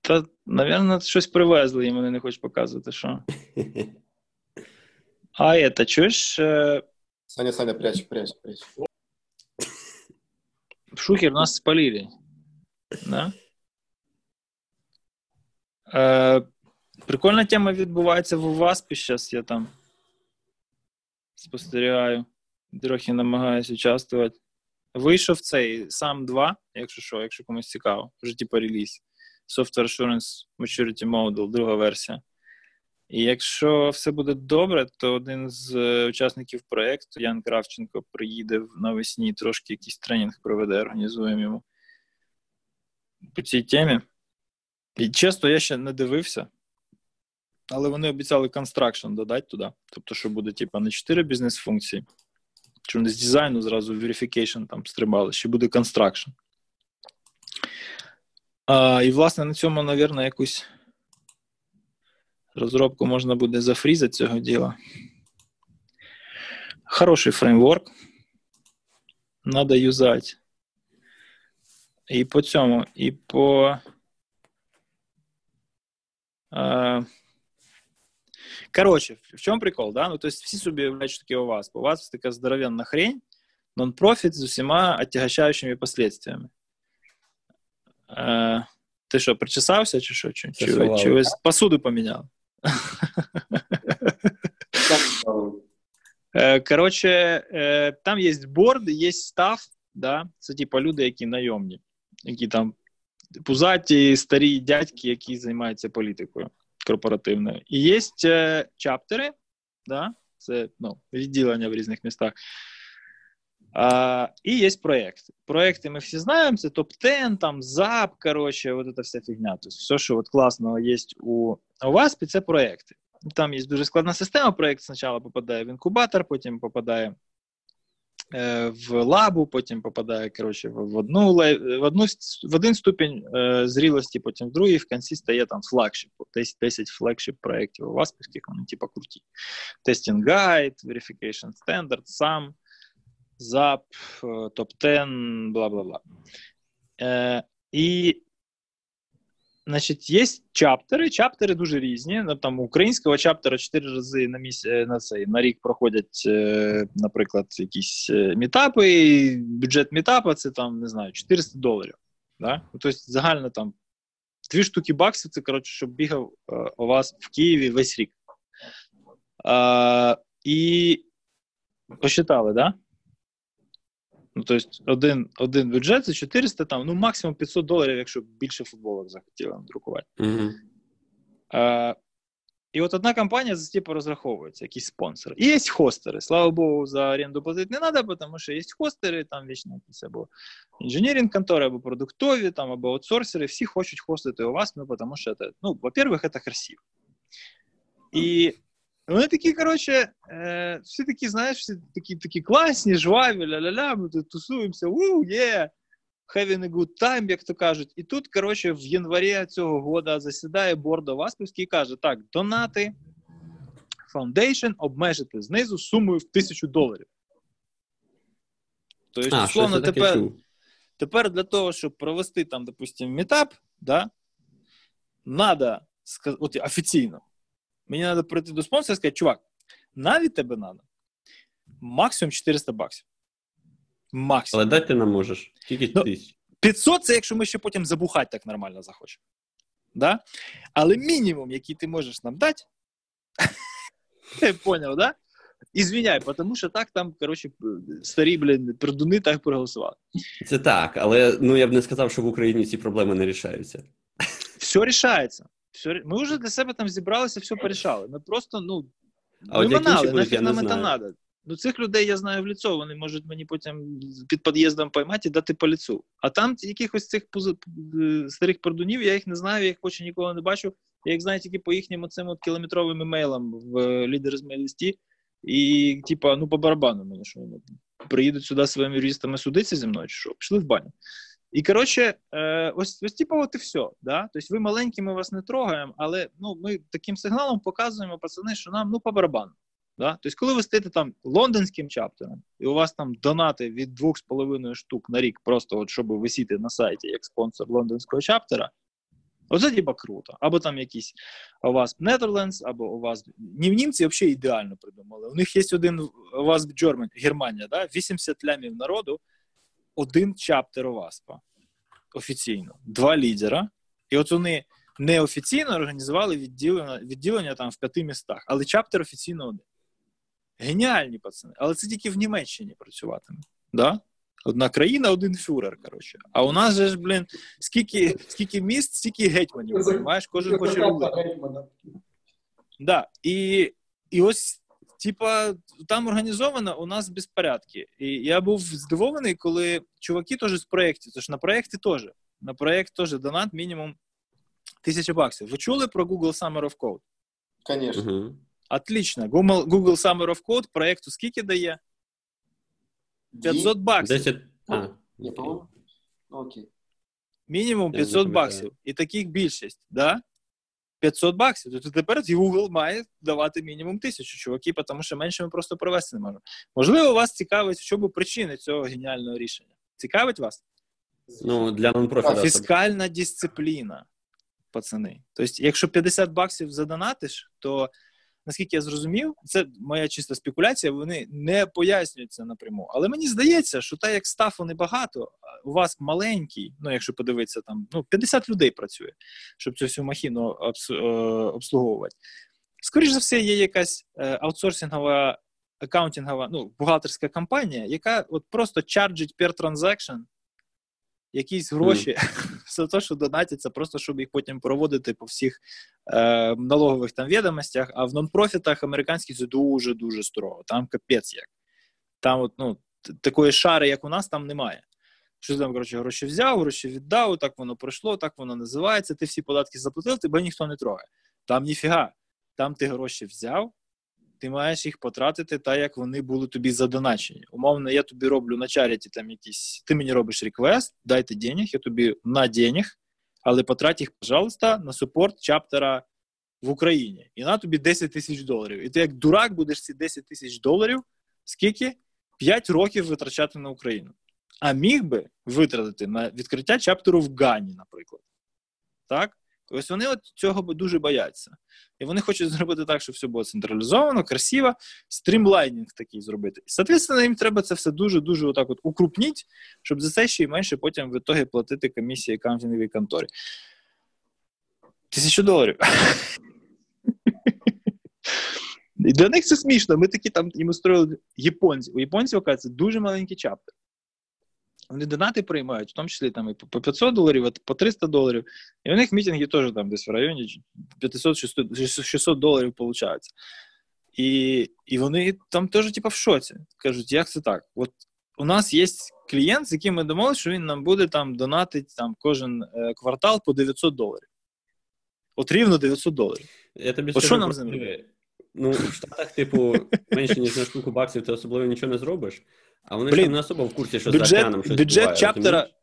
Та, мабуть, щось привезли, і мене не хочуть показувати, що. А це, чуєш? Саня, прячь. Шухер нас спалили. Да? Прикольна тема відбувається в OWASP, зараз я там спостерігаю. Трохи намагаюся участвувати. Вийшов цей сам 2, якщо що, якщо комусь цікаво, вже типу реліз. Software Assurance Maturity Model, друга версія. І якщо все буде добре, то один з учасників проєкту, Ян Кравченко, приїде навесні, трошки якийсь тренінг проведе, організуємо йому по цій темі. І чесно, я ще не дивився, але вони обіцяли construction додати туди. Тобто, що буде типу не 4 бізнес-функції, що вони з дизайну зразу в verification там стрибали, ще буде construction. І, власне, на цьому, мабуть, якусь розробку можна буде зафрізати цього діла. Хороший фреймворк. Надо юзати. І по цьому, і по... Короче, в чем прикол, да? Ну, то есть все собі уявляють, що таке OWASP. OWASP така здоровенна хрень, нон-профіт з усіма отягощаючими последствиями. Ти що, причесався чи що? Чи ви посуду поміняв? Коротше, там є борди, є стаф, да? Це типу люди, які найомні, які там пузаті, старі дядьки, які займаються політикою корпоративною. І є чаптери, да? Це відділення в різних містах. І є проєкти. Проєкти ми всі знаємо, це топ-10, там, ЗАП, коротше, от ця вся фігня. Тобто все, що от класного є у OWASP, це проєкти. Там є дуже складна система, проєкт спочатку попадає в інкубатор, потім попадає в лабу, потім попадає, коротше, в один ступінь зрілості, потім в другий, в кінці стає там флагшип, 10 флагшип проєктів OWASP-івських, вони типа круті. Testing Guide, Verification Standard, SAM, ZAP, Top 10, бла-бла-бла. І, значить, є чаптери. Чаптери дуже різні. Там українського чаптера 4 рази на рік проходять, наприклад, якісь мітапи. І бюджет мітапа це там, не знаю, $400. Да? Тобто загально там 2 штуки баксів, це, коротше, щоб бігав у вас в Києві весь рік. І посчитали, да? Ну, тобто, один бюджет за 400, там, ну, максимум $500, якщо більше футболок захотіли надрукувати. Mm-hmm. І от одна компанія за типу розраховується, якийсь спонсор. І є хостери. Слава Богу, за оренду платити не треба, тому що є хостери, там вічно якісь або інженерінг-контори, або продуктові, там, або аутсорсери. Всі хочуть хостити у вас, ну, тому що, це, ну, во-первых, це красиво. І... Вони такі, коротше, всі такі, знаєш, всі такі класні, жваві, ля-ля-ля, ми тут тусуємося, є, having a good time, як то кажуть. І тут, коротше, в январі цього года засідає борд ОВАСПівський і каже, так, донати Foundation обмежити знизу сумою в $1000. Тобто, условно, тепер для того, щоб провести там, допустим, мітап, да, надо, от офіційно, мені треба прийти до спонсора і сказати, чувак, навіть тебе треба максимум $400. Максимум. Але дати нам можеш. Тільки $1000. $500 – це якщо ми ще потім забухати так нормально захочемо. Да? Але мінімум, який ти можеш нам дати, ти поняв, да? Ізвиняй, тому що так там, коротше, старі, пердуни так проголосували. Це так, але ну, я б не сказав, що в Україні ці проблеми не рішаються. Все рішається. Ми вже для себе там зібралися, все порішали. Ми просто, ми манали, нафіг нам це треба. Ну, цих людей я знаю в ліцо, вони можуть мені потім під під'їздом поймати і дати по ліцу. А там якихось цих старих пердунів, я їх не знаю, я їх очі ніколи не бачу. Я їх знаю тільки по їхнім оцим от кілометровим імейлам в лідерс-мейлісті. І, типа, по барабану мені, що вони приїдуть сюди своїми юристами судитися зі мною, чи що, пішли в баню. І, коротше, ось типу, от і все. Да? Тобто ви маленькі, ми вас не трогаємо, але ми таким сигналом показуємо, пацани, що нам, по барабану. Да? Тобто, коли ви стоїте там лондонським чаптером, і у вас там донати від 2,5 штук на рік, просто от, щоб висіти на сайті як спонсор лондонського чаптера, оце типа круто. Або там якісь OWASP Netherlands, або OWASP... Німці взагалі ідеально придумали. У них є один OWASP Germany, да? 80 лямів народу, один чаптер ОВАСПа офіційно, 2 лідера, і от вони неофіційно організували відділення там в 5 містах, але чаптер офіційно один. Геніальні пацани, але це тільки в Німеччині працюватиме, да? Одна країна, один фюрер, коротше. А у нас же ж, скільки міст, стільки гетьманів, розумієш, кожен хоче робити. Да, і ось типа, там організовано, у нас безпорядки. І я був здивований, коли чуваки теж з проєктів, тож на проєкти теж. На проєкт теж донат мінімум $1000. Ви чули про Google Summer of Code? Конечно. Угу. Отлично. Google Summer of Code проєкту скільки дає? $500. 10... А, не помню. Окей. Мінімум $500. І таких більшість, да? $500, то тепер Google має давати мінімум 1000, чуваки, тому що менше ми просто провести не можемо. Можливо, вас цікавить, що були причини цього геніального рішення. Цікавить вас? Ну, для нон-профіта. Фіскальна дисципліна, пацани. Тобто, якщо $50 задонатиш, то наскільки я зрозумів, це моя чиста спекуляція, вони не пояснюються напряму. Але мені здається, що так як стафу небагато, у вас маленький, ну якщо подивитися, там, ну, 50 людей працює, щоб цю всю махіну обслуговувати. Скоріше за все, є якась аутсорсингова, акаунтингова, ну, бухгалтерська компанія, яка от просто чарджить per transaction якісь гроші за те, що донатяться, просто щоб їх потім проводити по всіх налогових там відомостях, а в нон-профітах американських це дуже-дуже строго, там капець як. Там от, ну, такої шари, як у нас, там немає. Що там, коротше, гроші взяв, гроші віддав, так воно пройшло, так воно називається, ти всі податки заплатив, тебе ніхто не трогає. Там ніфіга. Там ти гроші взяв, ти маєш їх потратити так, як вони були тобі задоначені. Умовно, я тобі роблю на чаріті там якісь, ти мені робиш реквест, дайте денег, я тобі на денег, але потрать їх, пожалуйста, на супорт чаптера в Україні. І на тобі $10,000. І ти як дурак будеш ці $10,000, скільки? 5 років витрачати на Україну. А міг би витратити на відкриття чаптеру в Гані, наприклад. Так? Ось вони от цього дуже бояться. І вони хочуть зробити так, щоб все було централізовано, красиво, стрімлайнінг такий зробити. І, відповідно, їм треба це все дуже-дуже отак от укрупніть, щоб за це ще й менше потім в ітогі платити комісії акаунтинговій конторі. $1,000. І для них це смішно. Ми такі там, їм устроїли японців. У японців, оказується, дуже маленький чаптер. Вони донати приймають, в тому числі там і по $500, по $300, і у них мітинги теж там десь в районі $500-600 получаються. І вони там теж типа в шоці. Кажуть, як це так? От у нас є клієнт, з яким ми домовилися, що він нам буде там донатити там, кожен квартал по $900. От рівно $900. От що нам з ним робити? Ну, в Штатах, типу, менше, ніж на штуку баксів, ти особливо нічого не зробиш. А вони ж не особо в курсі, що бюджет, за океаном щось буває.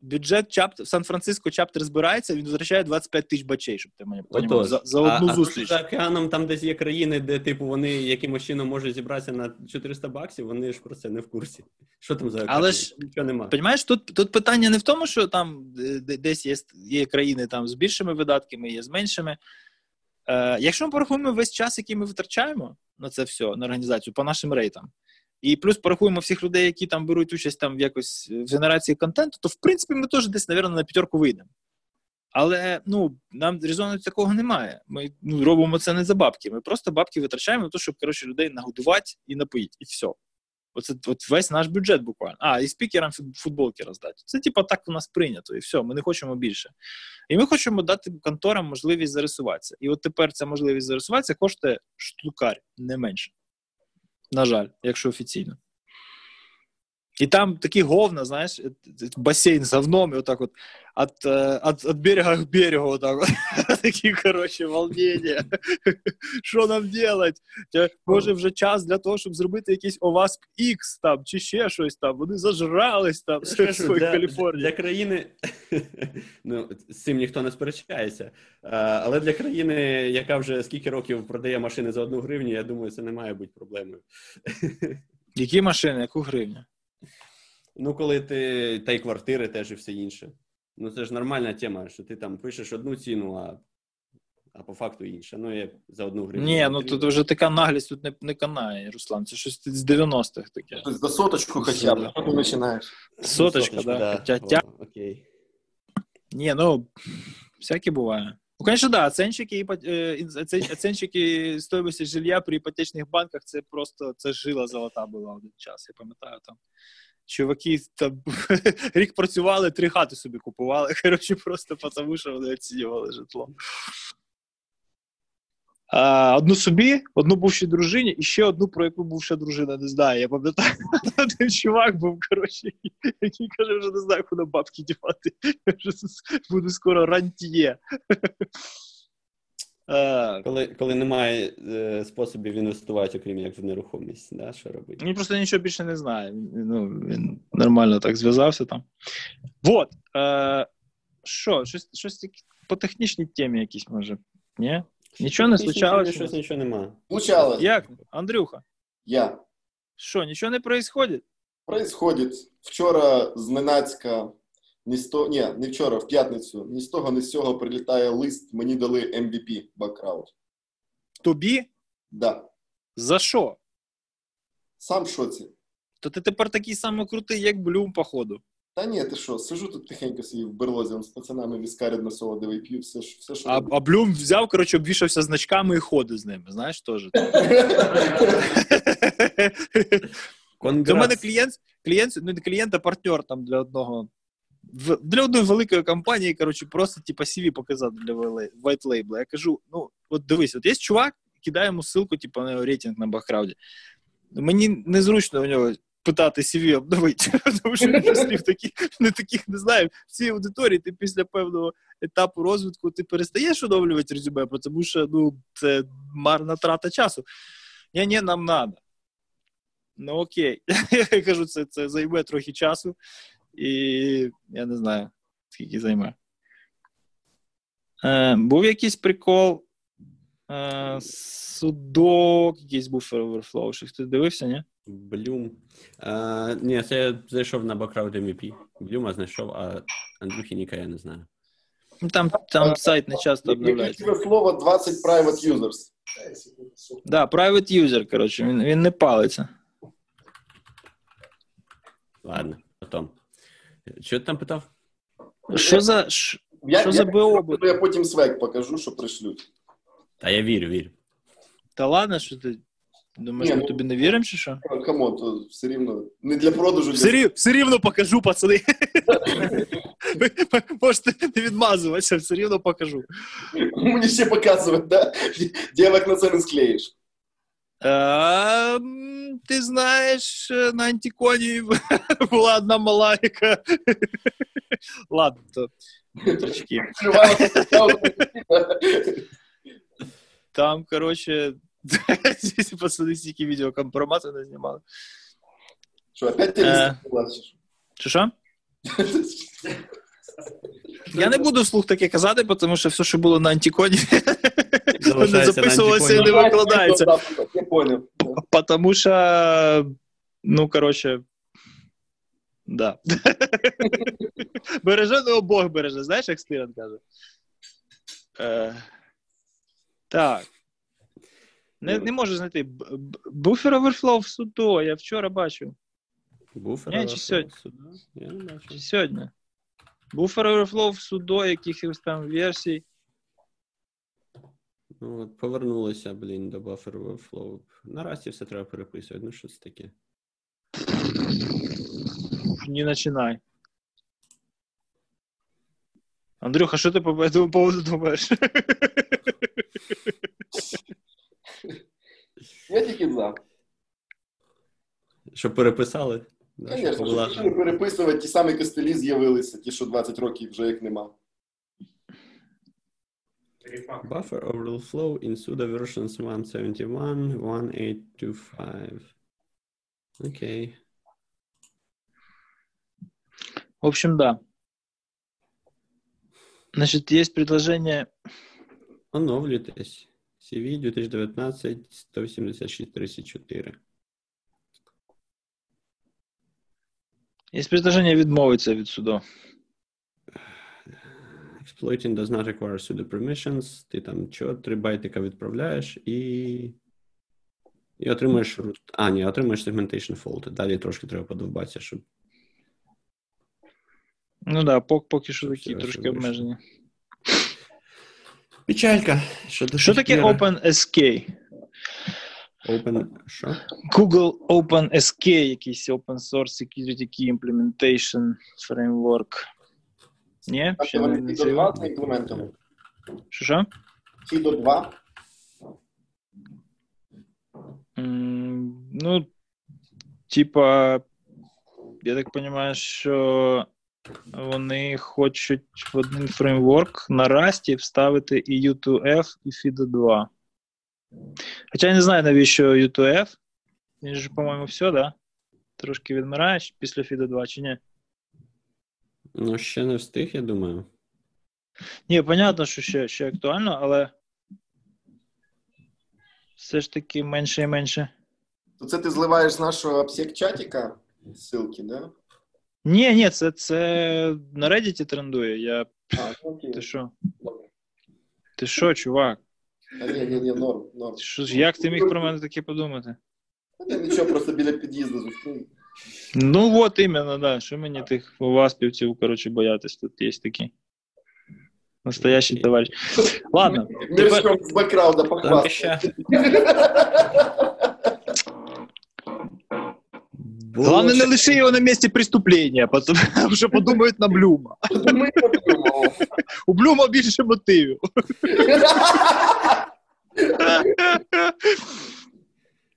Бюджет чаптера, Сан-Франциско чаптер збирається, він витрачає $25,000 щоб ти мені понімав, за одну зустріч. А за океаном там десь є країни, де типу вони якимось чином можуть зібратися на $400, вони ж про це не в курсі. Що там за океаном? Але ж, нічого немає. Понімаєш, тут питання не в тому, що там десь є країни там з більшими видатками, є з меншими. Якщо ми порахуємо весь час, який ми витрачаємо на це все, на організацію, по нашим рейтам, і плюс порахуємо всіх людей, які там беруть участь там в якось в генерації контенту, то, в принципі, ми теж десь, мабуть, на 5 вийдемо. Але, ну, нам резону такого немає. Ми робимо це не за бабки. Ми просто бабки витрачаємо на те, щоб, коротше, людей нагодувати і напоїти. І все. Оце от весь наш бюджет буквально. І спікерам футболки роздати. Це, типа, так у нас прийнято. І все, ми не хочемо більше. І ми хочемо дати конторам можливість зарисуватися. І от тепер ця можливість зарисуватися коштує штукарь, не менше. На жаль, якщо офіційно. І там такі говна, знаєш, басейн з говном, і отак от, від берега к берегу, отак от. Такі, коротше, волнення. Що нам делать? Може, вже час для того, щоб зробити якийсь OWASP-X там, чи ще щось там. Вони зажрались там, в Каліфорнії. Для країни, ну, з цим ніхто не сперечається, але для країни, яка вже скільки років продає машини за $1, я думаю, це не має бути проблемою. Які машини, яку гривню? Ну, коли ти, та й квартири теж і все інше. Ну, це ж нормальна тема, що ти там пишеш одну ціну, а по факту інша. Ну, я за $1. Ні, ну тут вже така наглість тут не канає, Руслан. Це щось з 90-х таке. За соточку хоча б, а потім починаєш. Соточка, да. Окей. Ні, ну, всяке буває. Ну, конечно, да, оценщики стоимости жилья при ипотечных банках, це просто, це жила золота була один час, я пам'ятаю, там, чуваки, там, рік працювали, 3 хати собі купували, короче, просто потому, що вони оцінювали житло. Одну собі, одну бувшій дружині, і ще одну, про яку бувша дружина не знає, я пам'ятаю, один чувак був, коротше, який каже, вже не знаю, куди бабки дівати, я вже буду скоро рантьє. Коли немає способів інвестувати, окрім як в нерухомість, да, що робити? Він просто нічого більше не знає, ну, він нормально так зв'язався там. Вот, щось по технічній темі якісь, може, ні? Нічого не случалося? Щось нічого немає. Случалося. Як? Андрюха? Я. Що, нічого не происходит? Происходит. Вчора зненацька, не вчора, в п'ятницю, ні з того, ні з цього прилітає лист, мені дали MVP бакраунд. Тобі? Да. За що? Сам в шоці. То ти тепер такий самий крутий, як Блюм, походу. Та ні, ти що, сижу тут тихенько собі в берлозі, з пацанами віскарі односово дивий п'ю, все, що... А Блюм взяв, коротше, обвішався значками і ходив з ними, знаєш, теж. До мене клієнт, ну не клієнт, а партнер там для одного, для одної великої компанії, коротше, просто типа CV показав для white label. Я кажу, ну, от дивись, от є чувак, кидаю йому ссылку, типа, на його рейтинг на Бахрауді. Мені незручно у нього питати CV обновити, тому що я слів таких не знаю. В цій аудиторії ти після певного етапу розвитку ти перестаєш оновлювати резюме, тому що, ну, це марна трата часу. Ні, нам треба. Ну окей. Я кажу, це займе трохи часу і я не знаю, скільки займе. Був якийсь прикол судок, якийсь буфер оверфлоу, що хтось дивився, ні? Блюм. Ні, це я знайшов на Бакрауд MVP. Блюма знайшов, а Андрюхи ніка я не знаю. Там сайт не часто обновляється. Ключове слово 20 private users. Да, private user, коротше, він не палиться. Ладно, потім. Що ти там питав? Що за БО? Я потім свек покажу, що пришлють. Та я вірю. Та ладно, що ти думаєш, ми тобі не віримо, чи що? Камон, то все рівно, не для продажу. Все рівно покажу, пацани. Можете не відмазуватися, все рівно покажу. Мені ще показувати, да? Дівок на це не склеїш. Ти знаєш, на Антиконі була одна мала, яка... Ладно, то... Там, короче, пацаны стільки відео компромати не знімали. Що, опять ти плачеш? Що? Я не буду вслух таке казати, тому що все, що було на Антиконі, не записувалося і не викладається. Я понял. Тому що, ну, короче, да. Береже, ну, Бог береже, знаєш, як Стиран каже? Так. Не можу знайти. Буфер оверфлоу в судо. Я вчора бачив. Буфер оверфлоу в судо? Я не бачу. Чи сьогодні? Буфер оверфлоу в судо, якихось там версій. Ну, от повернулося, блін, до буфер оверфлоу. Наразі все треба переписувати. Ну, що це таке? Не починай. Андрюха, що ти по цьому поводу думаєш? Я тільки знав. Що переписали? Звісно, що переписувати, ті самі костелі з'явилися, ті, що 20 років вже їх нема. Buffer overflow in sudo versions 171, 1825. Окей. В общем, да. Значит, есть предложение... Оновлюйтесь. CV 2019-186-34. Есть предложение відмовиться від судо. Exploiting does not require sudo permissions. Ти там чого? 3 байтика відправляєш і отримаєш... отримаєш segmentation fault. Далі трошки треба подовбатися, щоб... Ну да, поки що такі трошки обмежені. Печалька. Що таке OpenSK? Що? Google OpenSK, якийсь Open Source Security Key Implementation Framework. Ні? FIDO 2 це імплементом. Що? FIDO 2. Ну, типа, я так розумію, що вони хочуть в один фреймворк на Rust вставити і U2F, і FIDO 2. Хоча я не знаю, навіщо U2F. Він же, по-моєму, все, да? Трошки відмираєш після FIDO 2, чи ні? Ну, ще не встиг, я думаю. Ні, понятно, що ще актуально, але все ж таки менше і менше. То це ти зливаєш з нашого обсек-чатіка ссылки, да? Ні, це на Reddit трендує. Ти що? Ти що, чувак? Ні, норм. Що ж, як ти міг про мене таке подумати? Я нічого, просто біля під'їзду зустрів. Ну, от іменно, да. Що мені тих ОВАСПівців, коротше, боятись? Тут є такі. Настоящий товариш. Ладно. Мірськом з бекграунда похвастати. Главное, не лиши его на месте преступления, потому что подумают на Блюма. У Блюма больше мотивов.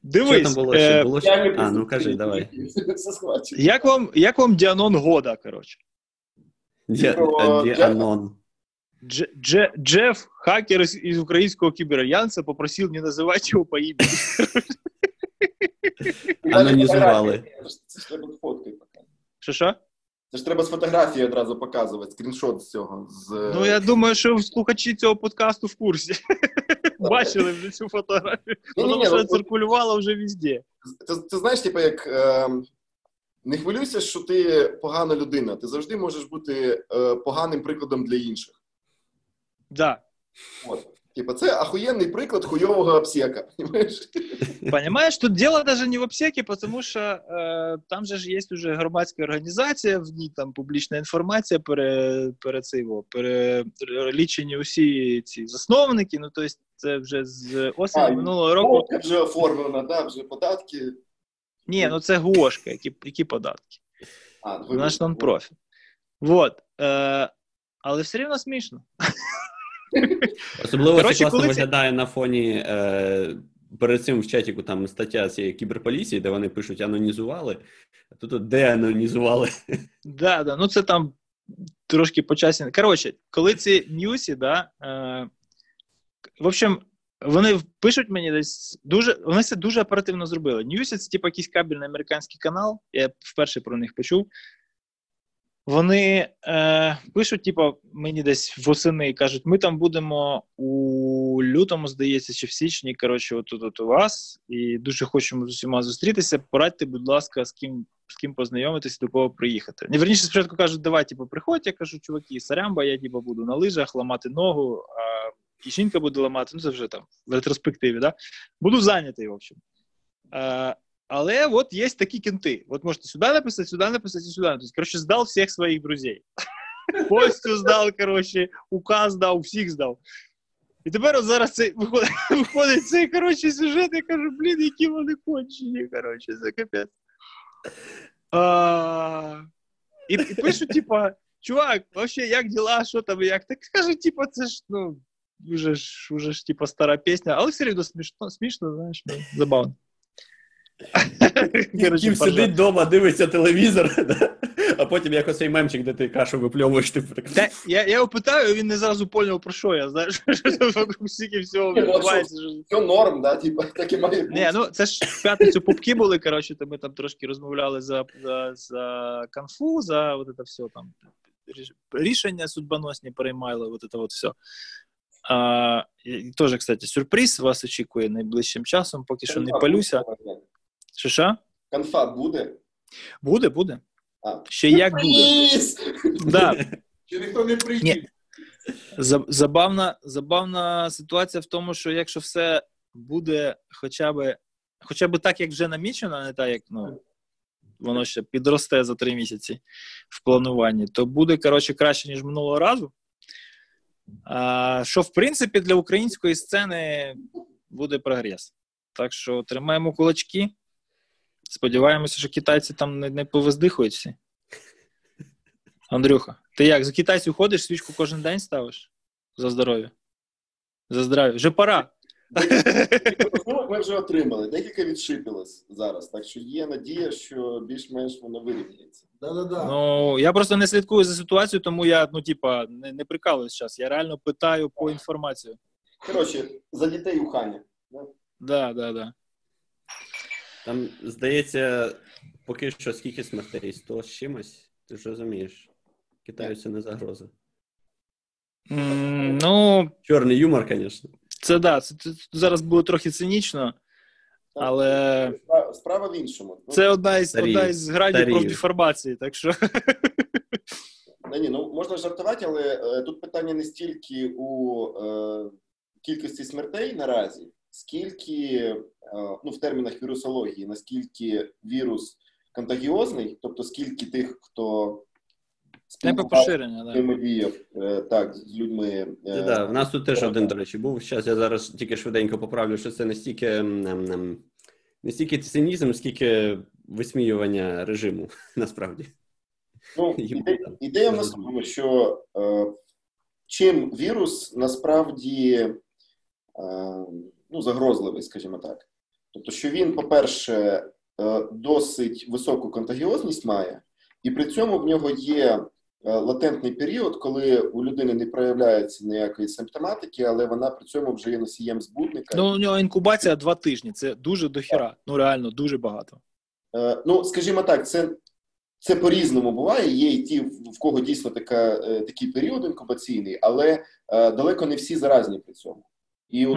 Дивись. Ну кажи, давай. Як вам Діанон года, коротше? Діанон. Джеф, хакер из украинского киберальянса, попросил не называть его по имени. Анонізували. Це ж треба фоткати. Що? Це ж треба з фотографії одразу показувати, скріншот з цього. Ну, я думаю, що слухачі цього подкасту в курсі. Бачили вже цю фотографію. Воно вже циркулювало вже везде. Ти знаєш, типу, як... Не хвилюйся, що ти погана людина. Ти завжди можеш бути поганим прикладом для інших. Так. От. Типа, це охуєнний приклад хуйового обсека, понимаешь? Понимаешь, тут дело даже не в обсеке, потому что там же ж є уже громадська організація, в ній там публічна інформація перелічені усі ці засновники, ну, тобто це вже з осені минулого року. А, вже оформлено, да, вже податки. Ні, ну це ГОшка, які податки? Наш нон-профіт. Вот. Але все рівно смішно. Особливо це класно виглядає на фоні, перед цим в чатіку там стаття цієї кіберполіції, де вони пишуть «анонізували», а тут «де анонізували». Да, ну це там трошки почасні. Коротше, коли ці ньюсі, да, в общем, вони пишуть мені десь, вони це дуже оперативно зробили. Ньюсі – це типу якийсь кабельний американський канал, я вперше про них почув. Вони пишуть, типу, мені десь восени, кажуть, ми там будемо у лютому, здається, чи в січні, коротше, отут у вас, і дуже хочемо з усіма зустрітися, порадьте, будь ласка, з ким познайомитися, до кого приїхати. Не, верніше, спочатку кажуть, давай, типу, приходь, я кажу, чуваки, сорямба, я, типу, буду на лижах, ламати ногу, і жінка буде ламати, ну, це вже там, в ретроспективі, да? Буду зайнятий, в общем. Але вот є такі кінти. Вот можете сюди написати. Короче, здав всіх своїх друзів. Костю здав, короче, указ дав, всіх здав. І тепер от зараз це виходить цей, короче, сюжет, я кажу, блін, які вони кончені, короче, це капець. І пишу, типа, чувак, вообще, як діла, що там, як? Так кажу, типа, це ж, ну, уже ж, типа, стара пісня. Але все рівно смішно, знаєш, забавно. Кім сидить вдома, дивиться телевізор, а потім якось цей мемчик, де ти кашу випльовуєш. Я його питаю, він не зразу поняв, про що я, знаєш, всіки всього відбувається. Все норм, да, типу, так і має бути. Ні, ну, це ж в п'ятницю пупки були, коротше, то ми там трошки розмовляли за канфу, за от це все там, рішення судьбоносні переймали, от це от все. Тоже, кстати, сюрприз вас очікує найближчим часом, поки що не палюся. Що? Конфа буде? Буде. Ще як буде. Да. Чи ніхто не прийде? Забавна ситуація в тому, що якщо все буде хоча б так, як вже намічено, а не так, як, ну, воно ще підросте за 3 місяці в плануванні, то буде, коротше, краще, ніж минулого разу. Що, в принципі, для української сцени буде прогрес. Так що тримаємо кулачки. Сподіваємося, що китайці там не повиздихують всі. Андрюха, ти як, за китайців ходиш, свічку кожен день ставиш? За здоров'я. За здоров'я. Вже пора. Ми вже отримали. Декілька відшипилось зараз. Так що є надія, що більш-менш воно вирівняється. Да. Ну, я просто не слідкую за ситуацією, тому я, ну, типа, не прикалуюсь зараз. Я реально питаю по інформації. Коротше, за дітей у Хані. Да. Там, здається, поки що скільки смертей? 100 з чимось? Ти ж розумієш. Китаю це не загроза. Ну... Чорний юмор, звісно. Це, да. Це зараз було трохи цинічно, але... Справа в іншому. Це одна із гранів профдеформації, так що... Ні, ну, можна жартувати, але тут питання не стільки у кількості смертей наразі, скільки, ну, в термінах вірусології, наскільки вірус контагіозний, тобто скільки тих, хто співпадає, так, з людьми. В нас тут теж один, до речі, був. Щас я зараз тільки швиденько поправлю, що це не стільки цинізм, скільки висміювання режиму, насправді. Ну, ідея в нас тому, що чим вірус насправді загрозливий, скажімо так. Тобто, що він, по-перше, досить високу контагіозність має, і при цьому в нього є латентний період, коли у людини не проявляється ніякої симптоматики, але вона при цьому вже є носієм збудника. Ну, у нього інкубація 2 тижні, це дуже дохіра, ну реально дуже багато. Ну, скажімо так, це по-різному буває, є і ті, в кого дійсно такий період інкубаційний, але далеко не всі заразні при цьому. І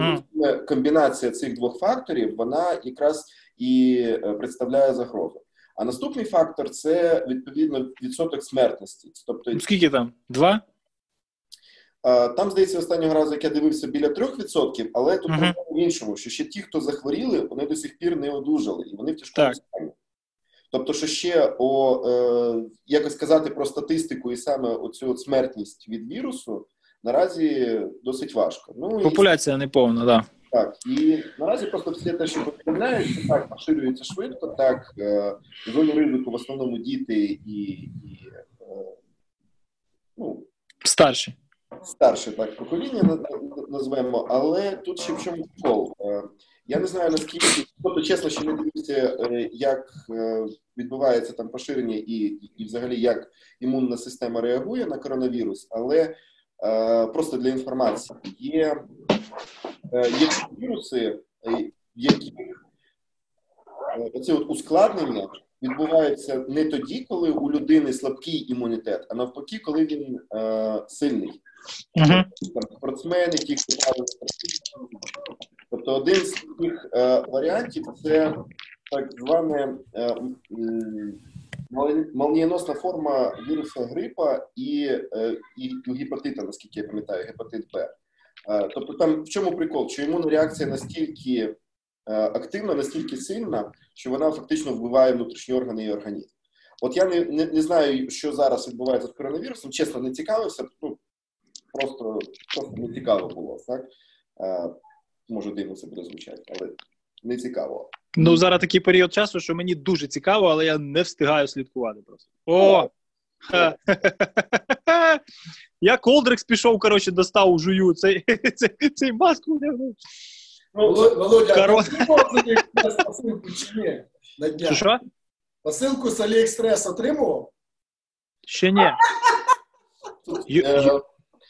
комбінація цих 2 факторів, вона якраз і представляє загрозу. А наступний фактор – це, відповідно, відсоток смертності. Тобто, скільки там? 2? Там, здається, останнього разу, як я дивився, біля 3%, але тут в іншому, що ще ті, хто захворіли, вони до сих пір не одужали, і вони в тяжкому стані. Тобто, що ще, якось казати про статистику і саме оцю смертність від вірусу, наразі досить важко. Популяція неповна, так. Так, і наразі просто все те, що повідомляється, так, поширюється швидко, так, зону ризику в основному діти і старше, так, покоління назвемо, але тут ще в чому прикол. Я не знаю, наскільки, тобто, чесно, ще не дивлюся, як відбувається там поширення і взагалі, як імунна система реагує на коронавірус, але просто для інформації є віруси, в яких оце от ускладнення відбувається не тоді, коли у людини слабкий імунітет, а навпаки, коли він сильний. Спортсмени, ті, хто правили спортсмени. Тобто один з таких варіантів – це так звана молнієносна форма віруса грипа і гепатита, наскільки я пам'ятаю, гепатит Б. Тобто там в чому прикол? Що імунна реакція настільки активна, настільки сильна, що вона фактично вбиває внутрішні органи і організм. От я не знаю, що зараз відбувається з коронавірусом, чесно, не цікавився, просто не цікаво було, так? Може, дивно це буде звучати, але не цікаво. Ну, зараз такий період часу, що мені дуже цікаво, але я не встигаю слідкувати просто. Я Колдрекс пішов, коротше, достав, жую цей маску. Ну, Володя, посилку чи ні? На днях. Що? Посилку з Аліекспрес отримував? Ще ні.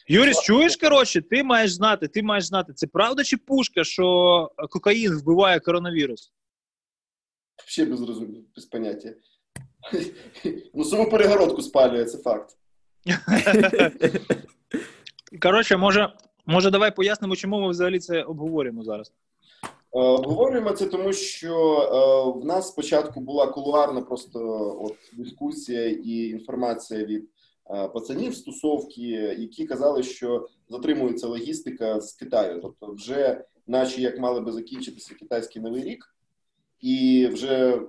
Юріш, чуєш, коротше, ти маєш знати, це правда чи пушка, що кокаїн вбиває коронавірус? Ще без поняття. Ну, саму перегородку спалює, це факт. Коротше, може давай пояснимо, чому ми взагалі це обговорюємо зараз. Обговорюємо це тому, що в нас спочатку була кулуарна просто дискусія і інформація від пацанів з тусовки, які казали, що затримується логістика з Китаю. Тобто вже наче як мали би закінчитися китайський Новий рік, і вже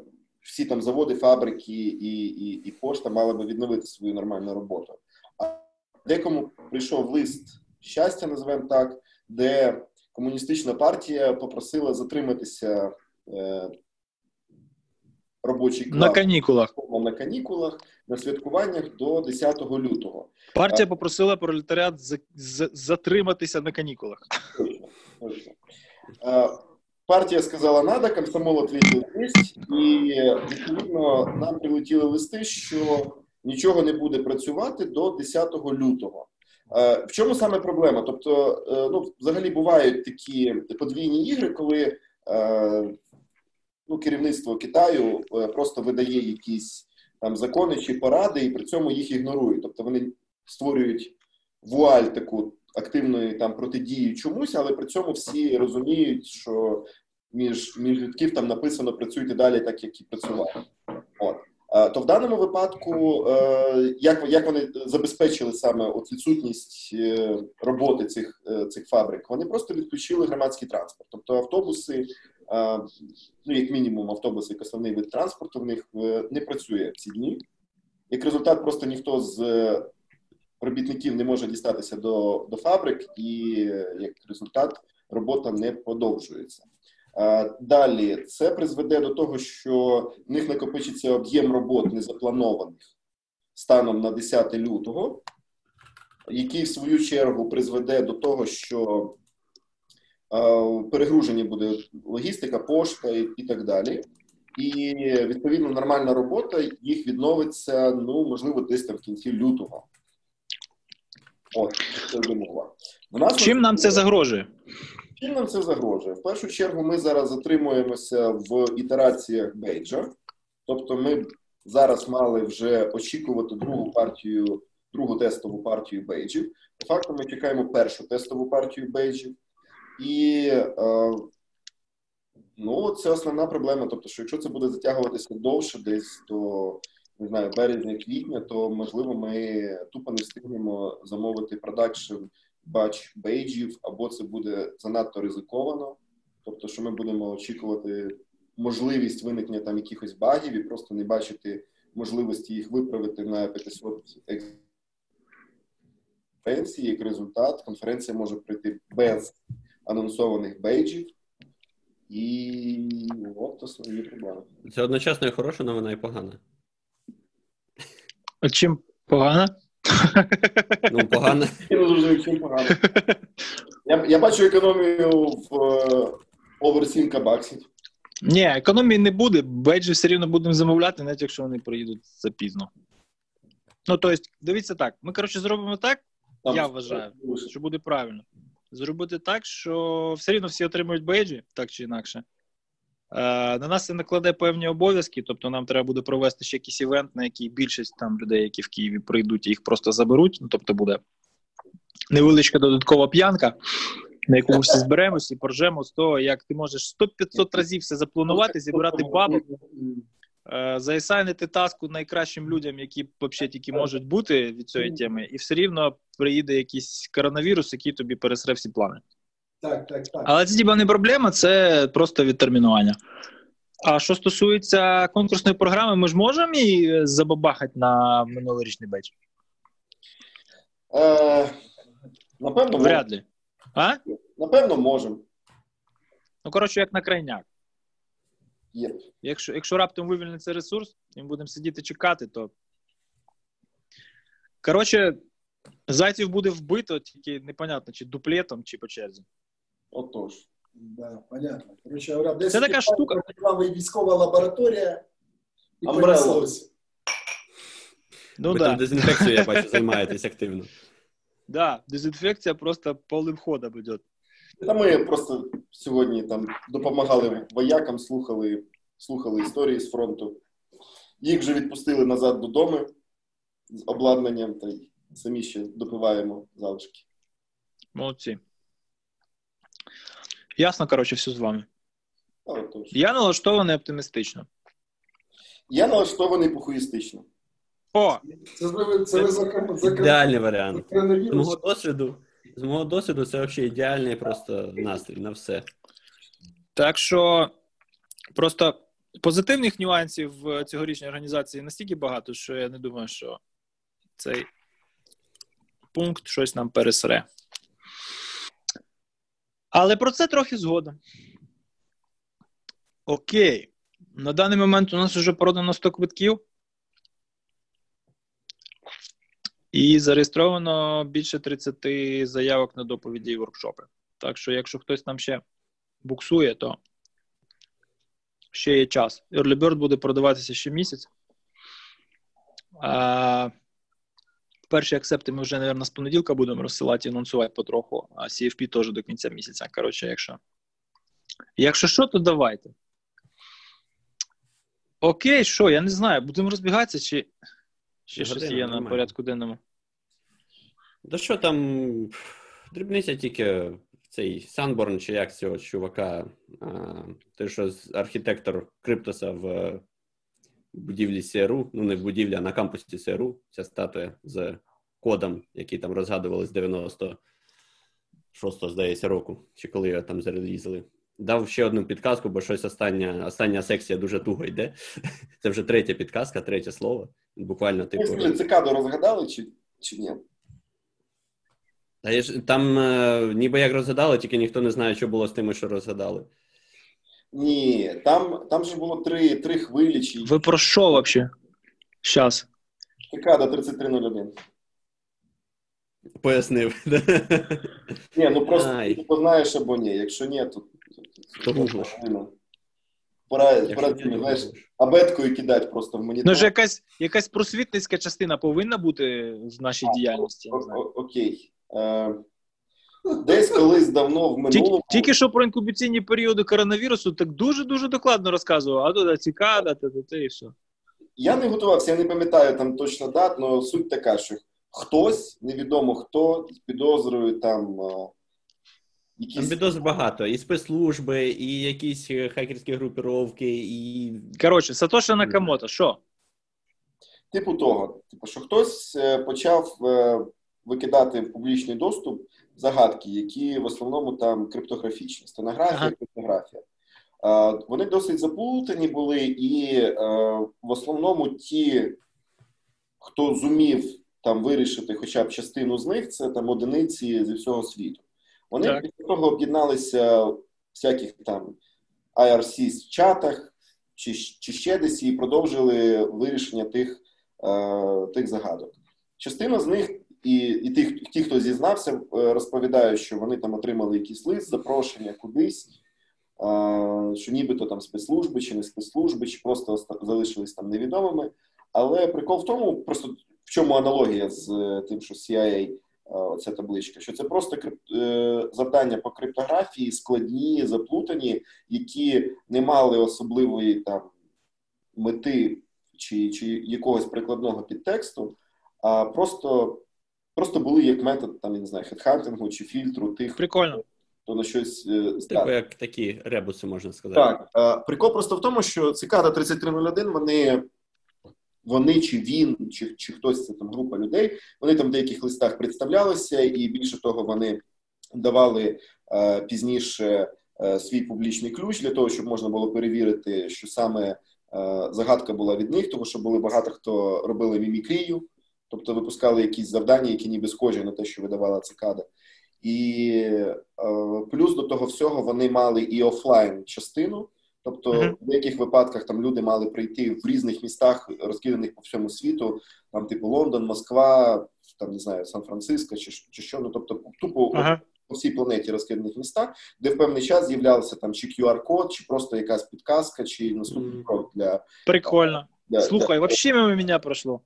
всі там заводи, фабрики і пошта мали би відновити свою нормальну роботу. А декому прийшов лист щастя, називаємо так, де комуністична партія попросила затриматися робочий клас на канікулах, на святкуваннях до 10 лютого. Партія попросила пролетаріат затриматися на канікулах. Точно. Партія сказала «надо», комсомол відповів «есть», і, відповідно, нам прилетіли листи, що нічого не буде працювати до 10 лютого. В чому саме проблема? Тобто, взагалі бувають такі подвійні ігри, коли керівництво Китаю просто видає якісь там закони чи поради, і при цьому їх ігнорують. Тобто вони створюють вуаль таку активної там протидії чомусь, але при цьому всі розуміють, що між рядків там написано «працюйте далі так, як і працювали». То в даному випадку, як вони забезпечили саме от відсутність роботи цих фабрик? Вони просто відключили громадський транспорт. Тобто автобуси, ну як мінімум автобуси, як основний вид транспорту, в них не працює в ці дні. Як результат, просто ніхто з робітників не може дістатися до фабрик і, як результат, робота не продовжується. Далі, це призведе до того, що в них накопичиться об'єм робот незапланованих станом на 10 лютого, який в свою чергу призведе до того, що перегружені буде логістика, пошта і так далі. І, відповідно, нормальна робота їх відновиться, ну, можливо, десь там в кінці лютого. От, це вже мова. Чим нам це загрожує? Чим нам це загрожує? В першу чергу ми зараз затримуємося в ітераціях бейджа. Тобто ми зараз мали вже очікувати другу тестову партію бейджів. По факту ми чекаємо першу тестову партію бейджів. І ну, це основна проблема. Тобто, що якщо це буде затягуватися довше десь до, не знаю, березня-квітня, то, можливо, ми тупо не встигнемо замовити продакшн бач бейджів, або це буде занадто ризиковано, тобто, що ми будемо очікувати можливість виникнення там якихось багів і просто не бачити можливості їх виправити на 500 конференції, як результат, конференція може прийти без анонсованих бейджів, і от основні проблеми. Це одночасно і хороша новина, і погана. А чим погана? Ну, погано. Я бачу економію в оверсім кабаксі. Ні, економії не буде, бейджі все рівно будемо замовляти, навіть якщо вони приїдуть запізно. Ну, тобто, дивіться так, ми, коротше, зробимо так, я вважаю, що буде правильно. Зробити так, що все рівно всі отримують бейджі, так чи інакше. На нас це накладе певні обов'язки, тобто нам треба буде провести ще якийсь івент, на який більшість там людей, які в Києві прийдуть, їх просто заберуть, ну, тобто буде невеличка додаткова п'янка, на яку ми всі зберемося і поржемо з того, як ти можеш 100-500 разів все запланувати, зібрати бабок, заісайнити таску найкращим людям, які взагалі тільки можуть бути від цієї теми, і все рівно приїде якийсь коронавірус, який тобі пересре всі плани. Так. Але це діба не проблема, це просто відтермінування. А що стосується конкурсної програми, ми ж можемо її забабахати на минулорічний бейдж? Напевно, вряд ли. А? Напевно, можемо. Ну, коротше, як на крайняк. Yep. Якщо раптом вивільниться ресурс, і ми будемо сидіти чекати, то... Коротше, зайців буде вбито, тільки непонятно, чи дуплетом, чи по черзі. Отож. Да, понятно. Короче, говоря, це така штука. Військова лабораторія і понеслося. Ну, да. Дезінфекцію, я бачу, займаєтесь активно. Да, дезінфекція просто повним ходом йде. Та ми просто сьогодні там допомагали воякам, слухали історії з фронту. Їх вже відпустили назад додому з обладнанням, та й самі ще допиваємо залишки. Молодці. Ясно, коротше, все з вами. Я налаштований оптимістично. Я налаштований похуїстично. О! Це ви закриваєте. Ідеальний варіант. З мого досвіду це взагалі ідеальний просто настрій на все. Так що, просто позитивних нюансів в цьогорічній організації настільки багато, що я не думаю, що цей пункт щось нам пересре. Але про це трохи згодом. Окей. На даний момент у нас вже продано 100 квитків. І зареєстровано більше 30 заявок на доповіді і воркшопи. Так що, якщо хтось там ще буксує, то ще є час. Early Bird буде продаватися ще місяць. Перші акцепти ми вже, мабуть, з понеділка будемо розсилати і анонсувати потроху, а CFP теж до кінця місяця. Коротше, якщо що, то давайте. Окей, що, я не знаю, будемо розбігатися, чи ще щось є на порядку денному? Да що там, дрібниця тільки цей Sandworm, чи як цього чувака, той, що архітектор Криптоса в будівлі СРУ, ну не в будівлі, а на кампусі СРУ, ця статуя з кодом, який там розгадували з 96-го, здається, року, чи коли його там зарелізили. Дав ще одну підказку, бо щось остання секція дуже туго йде. Це вже третя підказка, третє слово. Буквально типу... Ви цикаду розгадали чи ні? Там ніби як розгадали, тільки ніхто не знає, що було з тими, що розгадали. Ні, там же було три хвилі. Чи... Ви про що вообще? Щас. Цикада 3301. Пояснив. Ні, ну просто ти познаєш або ні. Якщо ні, то... То гуглиш. Абеткою кидати просто в монітор. Ну ж якась просвітницька частина повинна бути в нашій діяльності. Окей. Десь колись давно в минулому... Тільки що про інкубаційні періоди коронавірусу так дуже-дуже докладно розказував. А то цікада, і все. Я не готувався, я не пам'ятаю там точно дат, але суть така, що хтось, невідомо хто, підозрює там... Там підозр багато. І спецслужби, і якісь хакерські групіровки, і... Коротше, Сатоші Накамото, що? Типу того. Типу, що хтось почав викидати в публічний доступ загадки, які в основному там криптографічні. Стенографія, криптографія. Вони досить заплутані були, і в основному ті, хто зумів там вирішити хоча б частину з них, це там одиниці зі всього світу. Вони після того об'єдналися в всяких там IRC в чатах чи ще десь і продовжили вирішення тих загадок. Частина з них і ті, хто зізнався, розповідають, що вони там отримали якийсь лист, запрошення кудись, що нібито там спецслужби чи не спецслужби, чи просто залишились там невідомими. Але прикол в тому, просто в чому аналогія з тим, що CIA – оця табличка, що це просто завдання по криптографії складні, заплутані, які не мали особливої там мети чи якогось прикладного підтексту, а просто були як метод там, я не знаю, хедхантингу чи фільтру тих, прикольно, хто на щось здатний. Типу як такі ребуси, можна сказати. Так, прикол просто в тому, що Цикада 3301, вони чи він, чи хтось, це там група людей, вони там в деяких листах представлялися, і більше того, вони давали пізніше свій публічний ключ для того, щоб можна було перевірити, що саме загадка була від них, тому що були багато, хто робили мімікрію, тобто випускали якісь завдання, які ніби схожі на те, що видавала Цикада. І плюс до того всього вони мали і офлайн частину. Тобто в деяких випадках там люди мали прийти в різних містах, розкиданих по всьому світу, там типу Лондон, Москва, там не знаю, Сан-Франциско чи що, ну тобто тупо по всій планеті розкиданих містах, де в певний час з'являвся там чи QR-код, чи просто якась підказка, чи наступний крок для... Прикольно. Слухай, вообще мимо мене пройшло.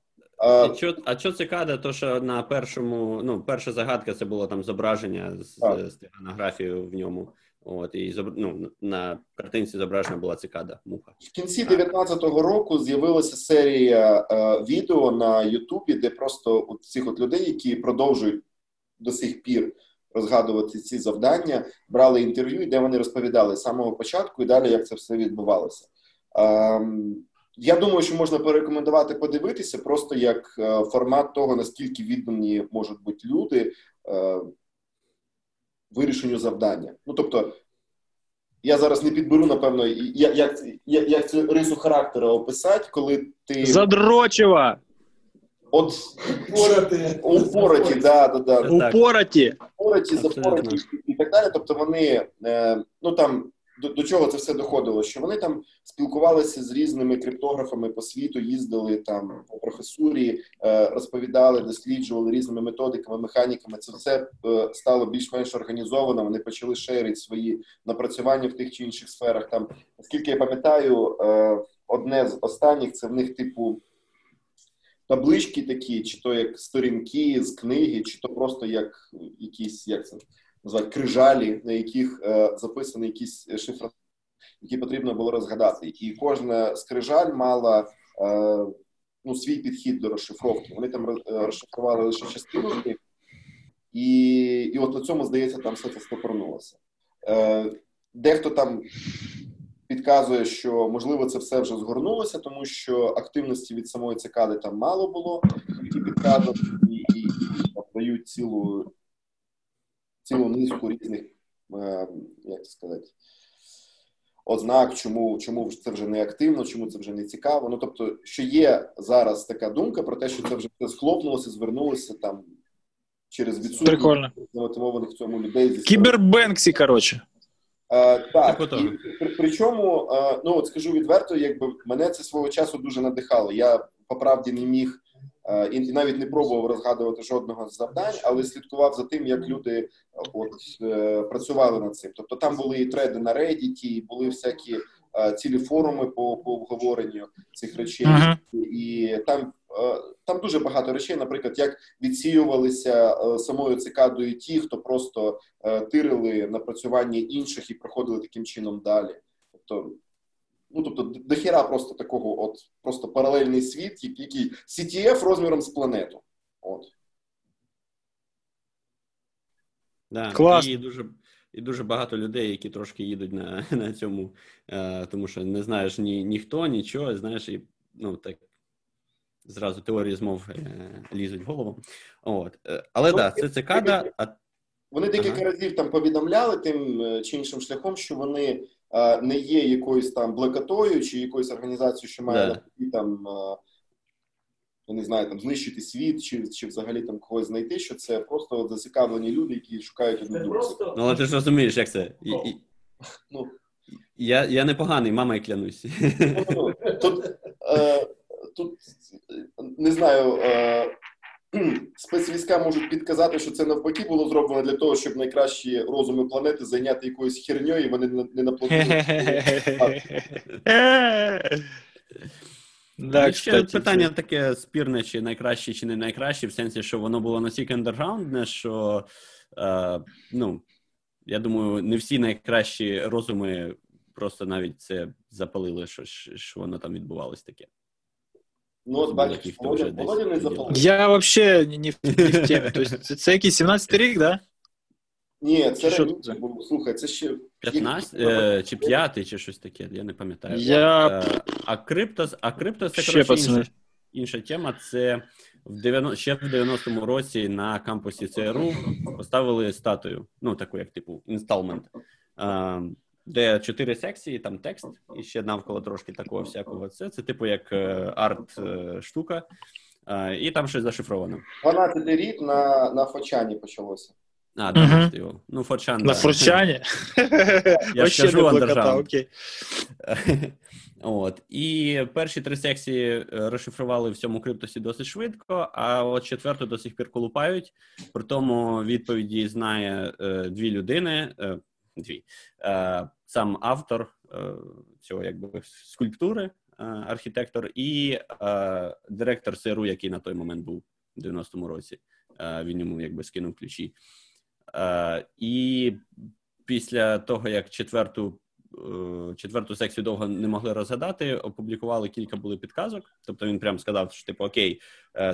А що цікаво, то що на першому, ну, перша загадка це було там зображення з стеганографією в ньому. От, і ну, на картинці зображена була цикада, муха. В кінці 19-го року з'явилася серія відео на Ютубі, де просто от цих от людей, які продовжують до сих пір розгадувати ці завдання, брали інтерв'ю, де вони розповідали з самого початку і далі, як це все відбувалося. Я думаю, що можна порекомендувати подивитися просто як формат того, наскільки віддані можуть бути люди вирішенню завдання. Ну, тобто, я зараз не підберу, напевно, як цю рису характера описати, коли ти... Задрочева! От... Упороті, да. Упороті, запороті і так далі. Тобто вони, ну там, до чого це все доходило, що вони там спілкувалися з різними криптографами по світу, їздили там по професурі, розповідали, досліджували різними методиками, механіками. Це все стало більш-менш організовано, вони почали шерити свої напрацювання в тих чи інших сферах. Там, наскільки я пам'ятаю, одне з останніх, це в них типу таблички такі, чи то як сторінки з книги, чи то просто як якісь, як це... називають крижалі, на яких записані якісь шифри, які потрібно було розгадати. І кожна з крижаль мала свій підхід до розшифровки. Вони там розшифрували лише частину з них, і от на цьому, здається, там все це стопорнулося. Дехто там підказує, що, можливо, це все вже згорнулося, тому що активності від самої цикади там мало було, і підказують, і дають цілу низку різних, як сказати, ознак, чому це вже не активно, чому це вже не цікаво. Ну, тобто, що є зараз така думка про те, що це вже схлопнулося, звернулося там через відсутність замотивованих в цьому людей. Кібербенксі, коротше. Так, причому, ну, от скажу відверто, якби мене це свого часу дуже надихало. Я, по правді, не міг і навіть не пробував розгадувати жодного з завдань, але слідкував за тим, як люди працювали над цим. Тобто там були і треди на Reddit, і були всякі цілі форуми по обговоренню цих речей. І там дуже багато речей, наприклад, як відсіювалися самою цикадою ті, хто просто тирили напрацювання інших і проходили таким чином далі. Тобто до хіра просто такого, от просто паралельний світ, який CTF розміром з планету. От. Да, клас. І дуже багато людей, які трошки їдуть на цьому, тому що не знаєш ніхто, нічого, знаєш, і, ну, так, зразу теорії змов лізуть в голову. От. Але, так, це цикада. Вони декілька разів там повідомляли тим чи іншим шляхом, що вони не є якоюсь там блекатою чи якоюсь організацією, що має там, я не знаю, там знищити світ чи взагалі там когось знайти, що це просто зацікавлені люди, які шукають одну думку. Просто... Ну, але ти ж розумієш, як це. Ну. Я непоганий, мама, я клянусь. Тут не знаю, спецвійська можуть підказати, що це навпаки було зроблено для того, щоб найкращі розуми планети зайняти якоюсь херньою, і вони не наплодили. Ще питання таке спірне, чи найкраще, чи не найкраще, в сенсі, що воно було настільки андерграундне, що, ну, я думаю, не всі найкращі розуми просто навіть це запалили, що воно там відбувалось таке. Ну, от бачиш, Володя не запалив. Я вообще не в темі. Тобто, це який, 17-й рік, да? Ні, це раніше було. Слухай, це ще... 15-й, чи 5-й, чи щось таке, я не пам'ятаю. А Kryptos, це, коротше, інша тема. Це ще в 90-му році на кампусі ЦРУ поставили статую, ну, таку, як, типу, інсталмент. Де 4 секції, там текст, і ще навколо трошки такого всякого. Це типу як арт-штука, і там щось зашифровано. 12-й рік на Фочані почалося. А, так, його. Ну, Фочан, на Фочані? Я скажу андержан. От. І перші 3 секції розшифрували в цьому Kryptosі досить швидко, а от 4-ту до сих пір колупають. При тому відповіді знає 2 людини, сам автор цього, якби, скульптури, архітектор, і директор ЦРУ, який на той момент був в 90-му році. Він йому, якби, скинув ключі. І після того, як четверту секцію довго не могли розгадати, опублікували кілька були підказок. Тобто він прямо сказав, що, типу, окей,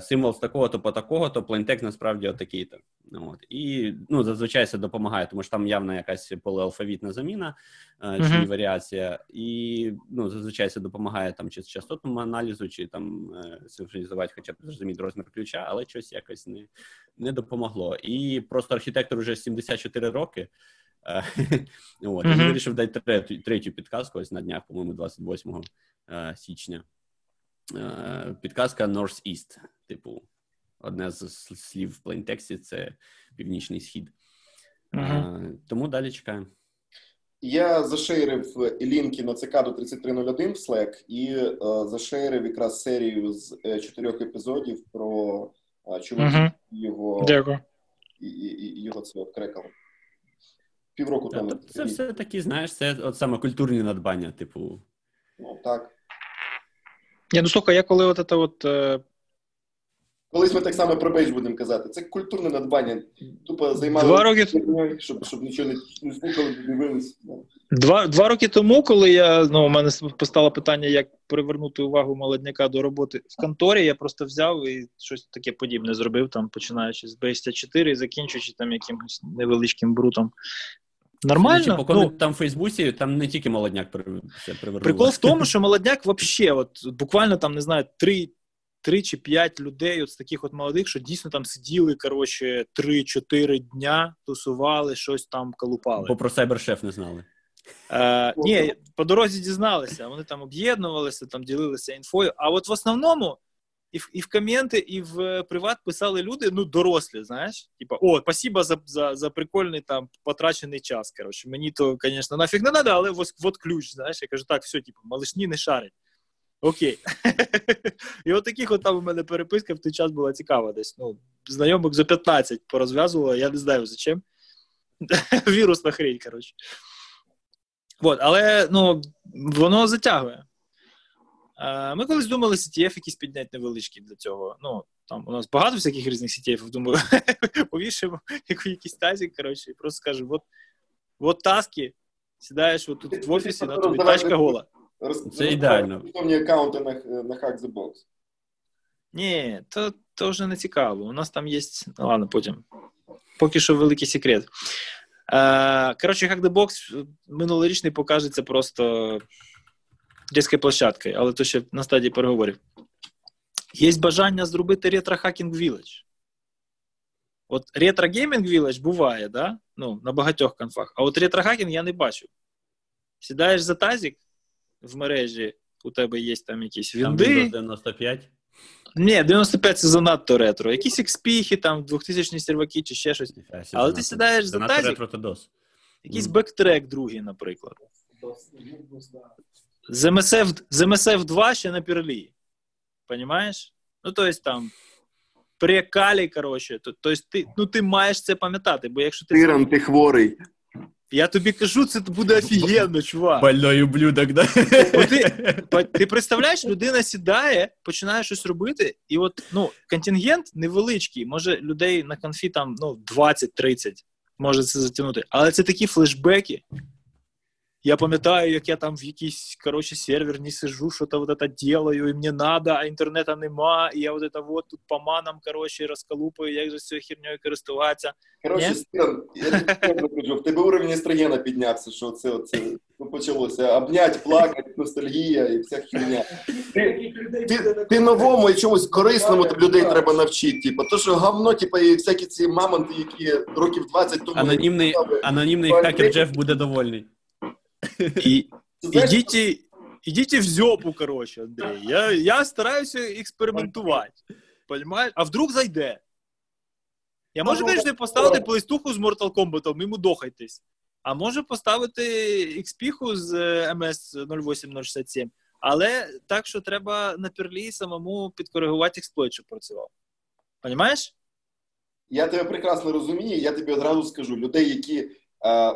символ з такого-то по такого-то, плейнтекст насправді отакий-то. От. І, ну, зазвичай це допомагає, тому що там явно якась поліалфавітна заміна чи варіація. І, ну, зазвичай це допомагає там чи з частотному аналізу, чи там синхронізувати, хоча б зрозуміти розмір ключа, але щось якось не допомогло. І просто архітектор вже 74 роки, от, я вирішив дати третю підказку, ось на днях, по-моєму, 28 січня. Підказка North East, типу, одне з слів в плейнтексті, це північний схід. Тому далі чекаємо. Я зашерив лінки на Cicada 3301 в Slack і зашерив якраз серію з 4 епізодів про чоловіка його це обкрекало. Півроку тому. Це все такі, знаєш, це от саме культурні надбання, типу. Ну, так. Я, ну, слухай, я коли от це от... Колись ми так само про бейдж будемо казати. Це культурне надбання. Тупо займали... 2 роки... Щоб нічого не слухали, не дивились. 2 роки тому, коли я, ну, у мене постало питання, як привернути увагу молодняка до роботи в конторі, я просто взяв і щось таке подібне зробив, там, починаючи з PSD4 і закінчуючи там якимось невеличким брутом. Нормально? Ну, типу, коли там в Фейсбуці, там не тільки молодняк привернув. Прикол в тому, що молодняк вообще, от, буквально там, не знаю, 3 чи 5 людей от з таких от молодих, що дійсно там сиділи, коротше, 3-4 дня, тусували, щось там колупали. Бо про Сайбершеф не знали. Ні, по дорозі дізналися, вони там об'єднувалися, там ділилися інфою, а от в основному і в коменти, і в приват писали люди, ну, дорослі, знаєш, типа, о, спасибо за прикольний там потрачений час, коротше, мені то, звісно, нафіг не треба, але от ключ, знаєш, я кажу, так, все, типа, малишні не шарять. Окей. І от таких от там у мене переписка в той час була цікава десь. Ну, знайомих за 15 порозв'язувала, я не знаю, зачем. Вірусна хрень, коротше. От, але, ну, воно затягує. Ми колись думали CTF якісь підняти невеличкі для цього. Ну, там у нас багато всяких різних CTF, думаю, повішимо якийсь тазик, коротше, і просто скажемо, от таски, сідаєш от тут в офісі, на тобі тачка гола. Це ідеально. Повні аккаунти на Hack the Box. Ні, то вже не цікаво. У нас там є, ну, ладно, потім. Поки що великий секрет. Коротше, Hack the Box минулорічний покажеться просто різкою площадкою, але то ще на стадії переговорів. Є бажання зробити ретро-хакінг-віледж. От ретро-геймінг-віледж буває, да? Ну, на багатьох конфах, а от ретро-хакінг я не бачу. Сідаєш за тазик, в мережі у тебе є там якісь вінди. Там 95? Ні, 95 це занадто ретро. Якісь XP-хи, там 2000-ні серваки чи ще щось. Але ти сідаєш за тазик. Якийсь бектрек другий, наприклад. З МСФ-2 ще на перлі. Понімаєш? Ну, тобто там прикалі, коротше. Тобто ти маєш це пам'ятати, бо якщо ти... Тиран, ти хворий. Я тобі кажу, це буде офігенно, чувак. Больной ублюдок, да? Ти представляєш, людина сідає, починає щось робити, і от, ну, контингент невеличкий, може людей на конфі там, ну, 20-30 може це затягнути, але це такі флешбеки. Я пам'ятаю, як я там в якийсь, коротше, сервер не сижу, що-то вот это делаю, і мені надо, а інтернету нема, і я вот это вот тут по манам, коротше, розколупаю, як же з цією хернею користуватися. Коротше, Стен, я тобі кажу, в тебе уровень естрогена піднявся, що це почалося. Обнять, плакать, ностальгія і вся херня. Ти новому і чомусь корисному людей треба навчити, типу, то що говно, типу, і всякі ці мамонти, які років 20 тому... Анонімний хакер Джеф буде довольний. Идите в зёпу, короче, Андрей. Я стараюсь экспериментовать. Понимаешь? А вдруг зайде? Я можу, конечно, поставити плейстуху з Mortal Kombat, йому дохайтесь. А можу поставити XP-ху з MS-08067. Але так, що треба на перлі самому підкоригувати експлойт, щоб працював. Понимаєш? Я тебе прекрасно розумію, я тобі одразу скажу. Людей, які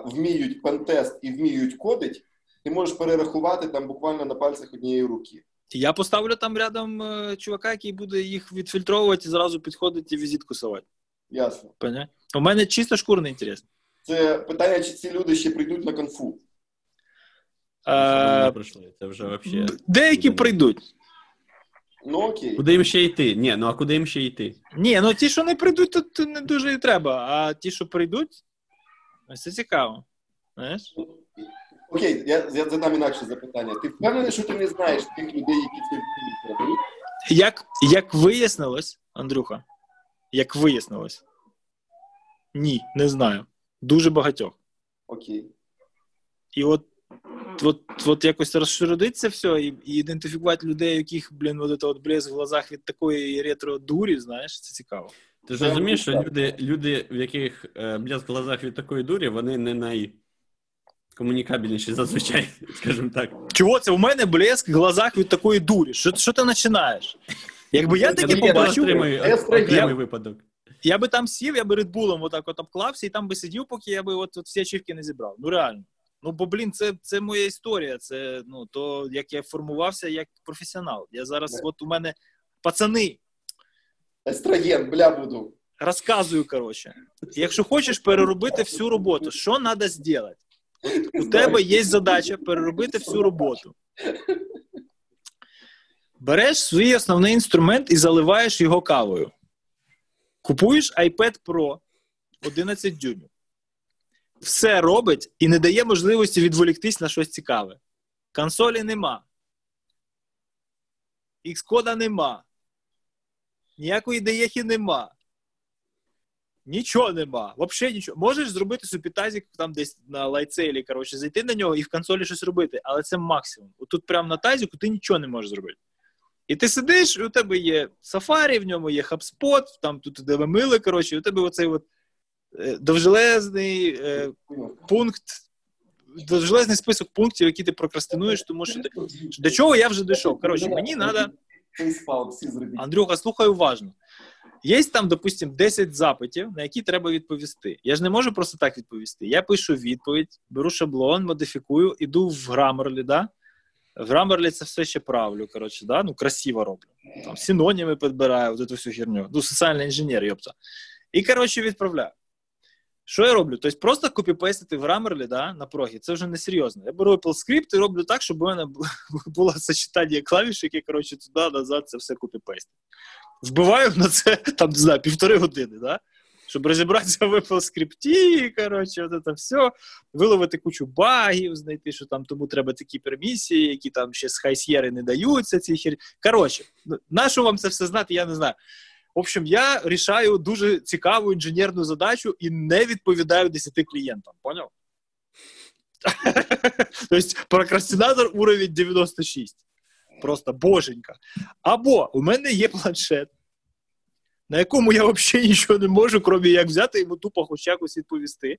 вміють пентест і вміють кодить, ти можеш перерахувати там буквально на пальцях однієї руки. Я поставлю там рядом чувака, який буде їх відфільтровувати, і зразу підходить і візитку совати. Ясно. Понятно? У мене чисто шкурний інтерес. Це питання, чи ці люди ще прийдуть на конфу? Деякі прийдуть. Ну, окей. Куди їм ще йти? Ні, ну ті, що не прийдуть, то не дуже і треба. А ті, що прийдуть, ось це цікаво. Знаєш? Окей, я задам інакше запитання. Ти впевнений, що ти не знаєш тих людей, які це вміють? Як вияснилось, Андрюха, ні, не знаю. Дуже багатьох. Окей. І от якось розширодиться все, і ідентифікувати людей, яких, блін, от блеск в глазах від такої ретро-дурі, знаєш, це цікаво. Ти ж розумієш, що люди, в яких блеск в глазах від такої дурі, вони не найкомунікабельніші зазвичай, скажімо так. Чого це? У мене блеск в глазах від такої дурі. Що ти починаєш? Якби я таке побачив... Окремий випадок. Я би там сів, я би Редбулом отак от обклався і там би сидів, поки я би от всі ачівки не зібрав. Ну реально. Ну, бо, блін, це моя історія. Це, ну, то, як я формувався як професіонал. Я зараз, от у мене... Пацани! Естроген, бля, буду. Розказую, коротше. Якщо хочеш переробити всю роботу, що треба зробити? У тебе є задача переробити всю роботу. Береш свій основний інструмент і заливаєш його кавою. Купуєш iPad Pro 11 дюймів. все робить і не дає можливості відволіктись на щось цікаве. Консолі нема. Ікс-кода нема. Ніякої деєхи нема. Нічого нема. Взагалі нічого. Можеш зробити супітазік там десь на лайцейлі, коротше, зайти на нього і в консолі щось робити. Але це максимум. Отут прямо на тазіку ти нічого не можеш зробити. І ти сидиш, і у тебе є Safari, в ньому є HubSpot, там тут тебе мили, коротше, і у тебе оцей от довжелезний пункт, довжелезний список пунктів, які ти прокрастинуєш, тому що ти... До чого я вже дійшов? Коротше, мені треба... Андрюха, слухай уважно. Є там, допустим, 10 запитів, на які треба відповісти. Я ж не можу просто так відповісти. Я пишу відповідь, беру шаблон, модифікую, іду в Grammarly, да? В Grammarly це все ще правлю, коротше, да? Ну, красиво роблю. Там синоніми підбираю, от цю всю херню. Ну, соціальний інженер, йопта. І, коротше, відправляю. Що я роблю? Тобто просто копіпейстити в Grammarly, да, на прогі, це вже не серйозно. Я беру Apple Script і роблю так, щоб у мене було сочетання клавіш, які, коротше, туди, назад, це все копіпейстити. Вбиваю на це, там, не знаю, 1,5 години, да? Щоб розібратися в Apple Script, коротше, от це все, виловити кучу багів, знайти, що там тому треба такі пермісії, які там ще з High Sierra не даються, ці херні. Коротше, на що вам це все знати, я не знаю. В общем, я рішаю дуже цікаву інженерну задачу і не відповідаю 10 клієнтам. Поняв? Тобто прокрастинатор уровень 96. Просто боженька. Або у мене є планшет, на якому я взагалі нічого не можу, крім як взяти йому тупо хоч якось відповісти.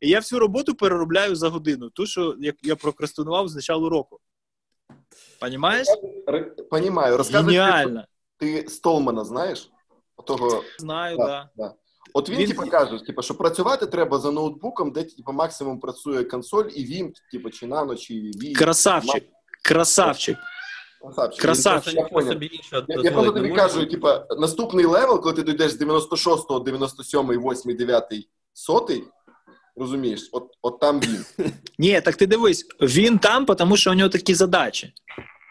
І я всю роботу переробляю за годину. Ту, що я прокрастинував з початку року. Понімаєш? Понімаю. Геніально. Ти Столмана знаєш? Того... Знаю, так. Да. От він, типу, каже, що працювати треба за ноутбуком, де, типу, максимум працює консоль і Вім, типу, чи Nano, чи Wii. Красавчик. Красавчик. Красавчик. Я просто тобі кажу, типу, наступний левел, коли ти дійдеш з 96-го, 97-й, 8-й, 9-й, 100-й, розумієш, от там він. Ні, так ти дивись, він там, тому що у нього такі задачі.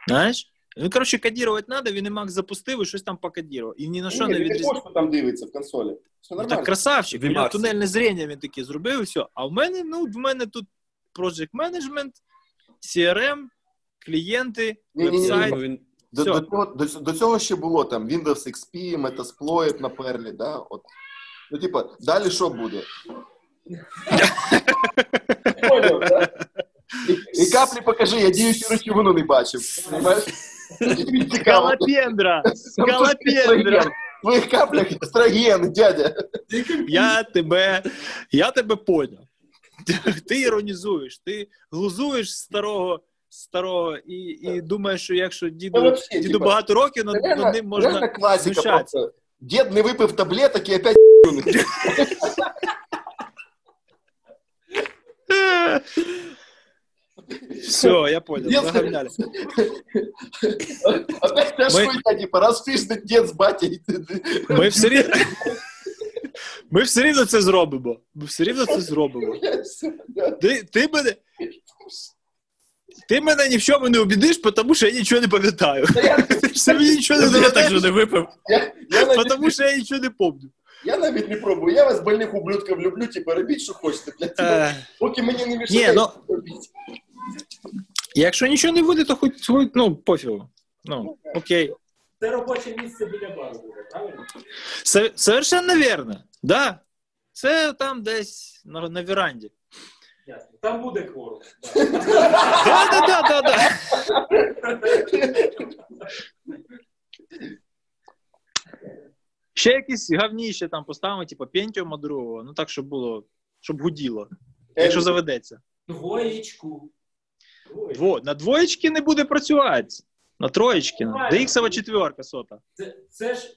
Знаєш? Ну, коротше, кодірувати треба, він і Макс запустив, і щось там покодірував. І ні на що не відрізняється. Він там дивиться в консолі. Ну, так, красавчик. Він тунельне зріння він таке зробив, і все. А в мене, ну, в мене тут project management, CRM, клієнти, вебсайт. До цього ще було там Windows XP, Metasploit на Perl, да? От. Ну, типа, далі що буде? Понял, да? І каплі покажи, я діючу речовину не бачив. Понимаєш? Скалопендра! Скалопендра! В твоїх каплях естроген, дядя! Я тебе поняв. Ти іронізуєш, ти глузуєш старого і думаєш, що якщо діду багато років, над ним можна знущатися. Класика просто. Дід не випив таблеток і опять *****ник. Все, я понял, загорняли. Опять та швидка, типа, раз фішний дід з батьком. Ми все рівно це зробимо. Ти мене ні в чому не убідиш, тому що я нічого не пам'ятаю. Ти мені нічого не доведеш. Я так же не випив. Тому що я нічого не пам'ятаю. Я навіть не пробую. Я вас, больних ублюдків, люблю, типа, робіть, що хочете. Поки мені не мішає, робіть. Якщо нічого не буде, то хоч ну, пофігу. Ну, окей. Це робоче місце біля бару буде, правильно? Совершенно вірно. Да. Це там десь на веранді. Ясно. Там буде кворум. Да. Ще якісь гавніще там поставимо, типу, Пентіума другого, ну так, щоб було, щоб гуділо, якщо заведеться. Двоєчку. На двоєчки не буде працювати, на троєчки, на DX-ова четверка сота.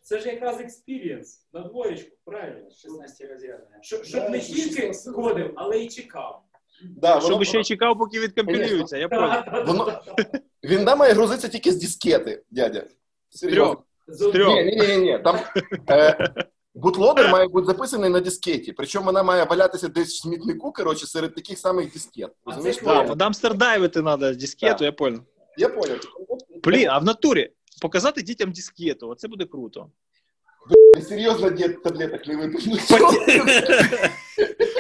Це ж якраз експірієнс, на двоєчку, правильно, 16 розрядна. Щоб не тільки сходив, але й чекав. Да, щоб ще й чекав, поки відкомпілюється, я понял. Він має грузиться тільки з дискети, дядя. Серйозно. Ні. Там бутлодер має бути записаний на дискеті. Причому вона має валятися десь в смітнику, коротше, серед таких самих дискет. Розумієш? Так, дамстердайвити треба дискету, я понял. Блін, а в натурі показати дітям дискету, оце буде круто. Серйозно дід таблеток не випустили?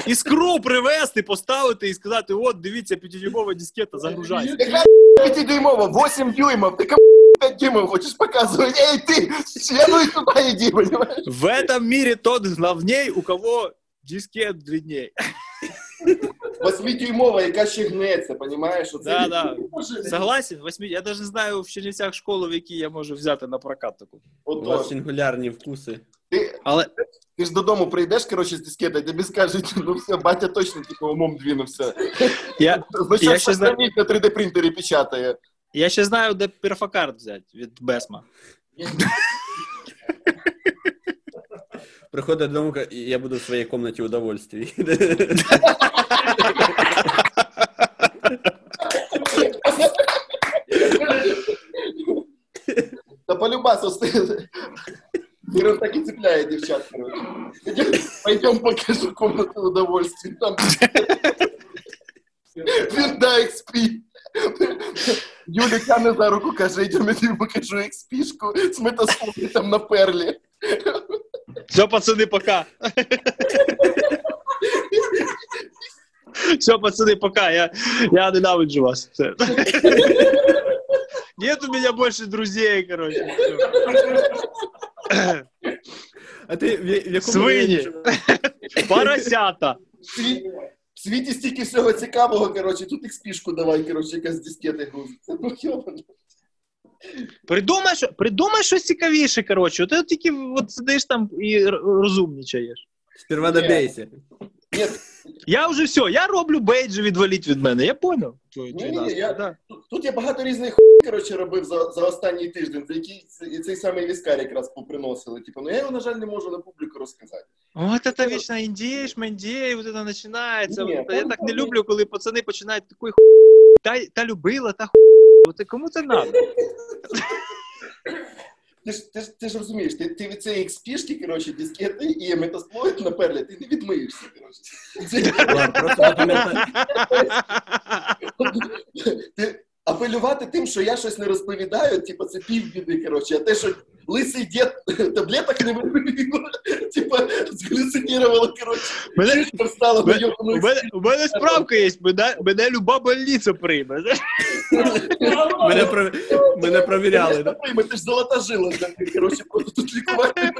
Іскру привезти, поставити і сказати, от, дивіться, 5-дюймова дискета, загружайся. Яка 5-дюймова, 8 дюймов, ти кому 5 дюймов хочеш показувати? Ей, ти, слідуй сюди, іди, понимаєш? В этом мире тот главней, у кого дискет длинней. 8-дюймова, яка ще гнеться, понимаєш? Да, да. Согласен, 8... Я даже знаю в Чернівцях школу, в якій я можу взяти на прокат таку. Ото. Сингулярні вкуси. Ти... Але... Ти ж додому прийдеш, коротше, з дискети, тобі скажуть, ну все, батя точно, типу, умом двинувся. Звичайно, що заміть на 3D-принтері печатає. Я ще знаю, де перфокарт взяти від Бесма. Приходить додому, я буду в своїй кімнаті удовольствій. Та полюбасу стиль. Мирон так и цепляет девчат, короче. Пойдем покажу комнату удовольствия. Там... Да, XP. Юля тяне за руку, каже, идем, я тебе покажу XP-шку с метаскопом там на перле. Все, пацаны, пока. Все, пацаны, пока. Я ненавижу вас. Все. Нет у меня больше друзей, короче. А ти в якому свині? Поросята. В світі стільки всього цікавого, коротше, тут експішку давай, коротше, якась дискети грузиться. Ну, йобано. Придумай щось цікавіше, коротше. Ти тільки от сидиш там і розумнічаєш. Сперва добейся. Я вже все, я роблю бейджі, відваліть від мене, я поняв. Тут я багато різних хуй, коротше, робив за останній тиждень, за який цей самий віскар якраз поприносили. Типу, ну я його, на жаль, не можу на публіку розказати. От це вічно індієш, шмандієш, от це починається. Я так не люблю, коли пацани починають такої хуй, та любила, та хуй, кому це треба? Ти ж розумієш, ти від цієї XP-шки, коротше, дискети і метасплоїд на перлі, ти не відмиєшся, коротше. Апелювати тим, що я щось не розповідаю, типу, це півбіди, коротше, а те, що лисий дід таблеток не випив, типу, згалюцинірувало, коротше, шишка встала на його XP. У мене справка є, мене люба больниця прийме, знаєш? Мене провіряли. Ти ж золота жила, коротше, просто тут лікувати.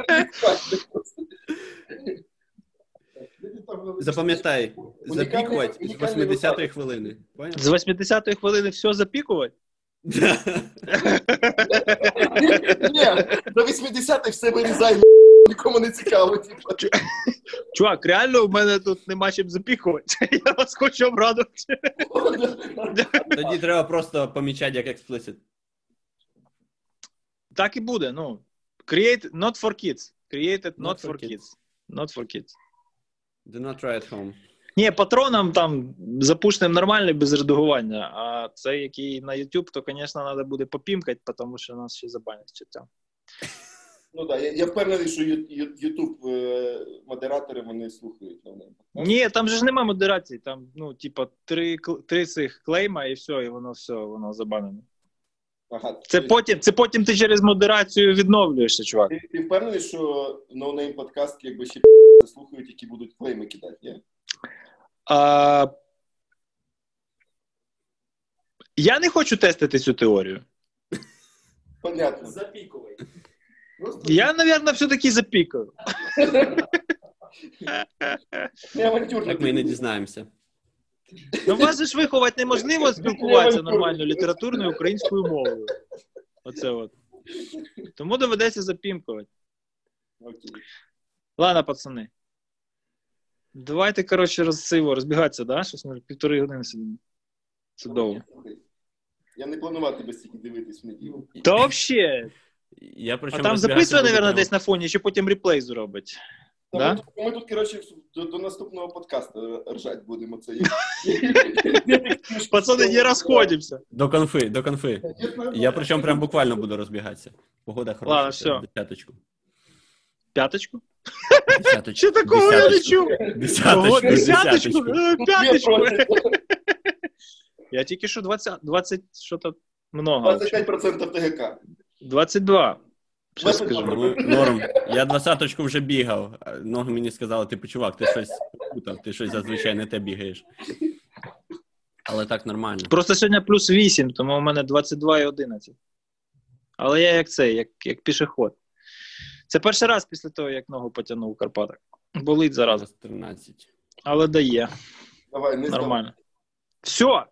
Запам'ятай, запікувати з 80-ї хвилини. З 80-ї хвилини все запікувати? Ні, до 80-ї все вирізай, нікому не цікаво. Чувак, реально у мене тут нема чим запікувати. Я вас хочу обрадувати. Тоді треба просто помічати як explicit. Так і буде, ну. Create not for kids. Created not for kids. Not for kids. Do not try at home. Ні, патронам там запушним нормально, без редагування, а це, який на YouTube, то, звісно, треба буде попімкати, тому що нас ще забанять читав. Ну так, я впевнений, що YouTube-модератори, вони слухають. Ні, там же ж нема модерації, там, ну, типа, три цих клейма і все, і воно забанено. Ага, це потім ти через модерацію відновлюєшся, чувак. Ти впевнений, що NoName подкаст, якби ще слухають, які будуть клейми кидати, ні? Я не хочу тестити цю теорію. Понятно. Запікувай. Я, мабуть, все-таки запікаю. Так ми і не дізнаємося. Ну, вас же ж виховати неможливо спілкуватися нормально літературною українською мовою. Оце от. Тому доведеться запімкувати. Окей. Ладно, пацани. Давайте, коротше, розбігатися, да? Щось, може, 1,5 години сидимо. Чудово. Я не планував тебе стільки дивитись в неділю. Та взагалі! А там записує, мабуть, десь на фоні, ще потім реплей зробить. Да? Ми тут, коротше, до наступного подкасту ржать будемо. Це. Пацани, не розходимося. До конфи. Я причому прям буквально буду розбігатися. Погода хороша. Ладно, все. Десяточку. П'яточку? Що такого я не чув? Десяточку? П'яточку? Я тільки що 20, що-то много. 25% ТГК. 22. Щас скажу, норм. Я двадцяточку вже бігав. Ноги мені сказали, типу, чувак, ти щось путав, ти щось зазвичай не те бігаєш. Але так нормально. Просто сьогодні плюс 8, тому у мене 22,11. Але я як цей, як пішоход. Це перший раз після того, як ногу потягнув у Карпатах. Болить зараз. 13. Але дає. Давай, не нормально. Все!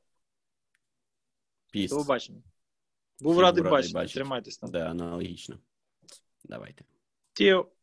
Піс. До побачення. Був радий бачити. Тримайтесь там. Да, аналогічно. Давайте. Тіо.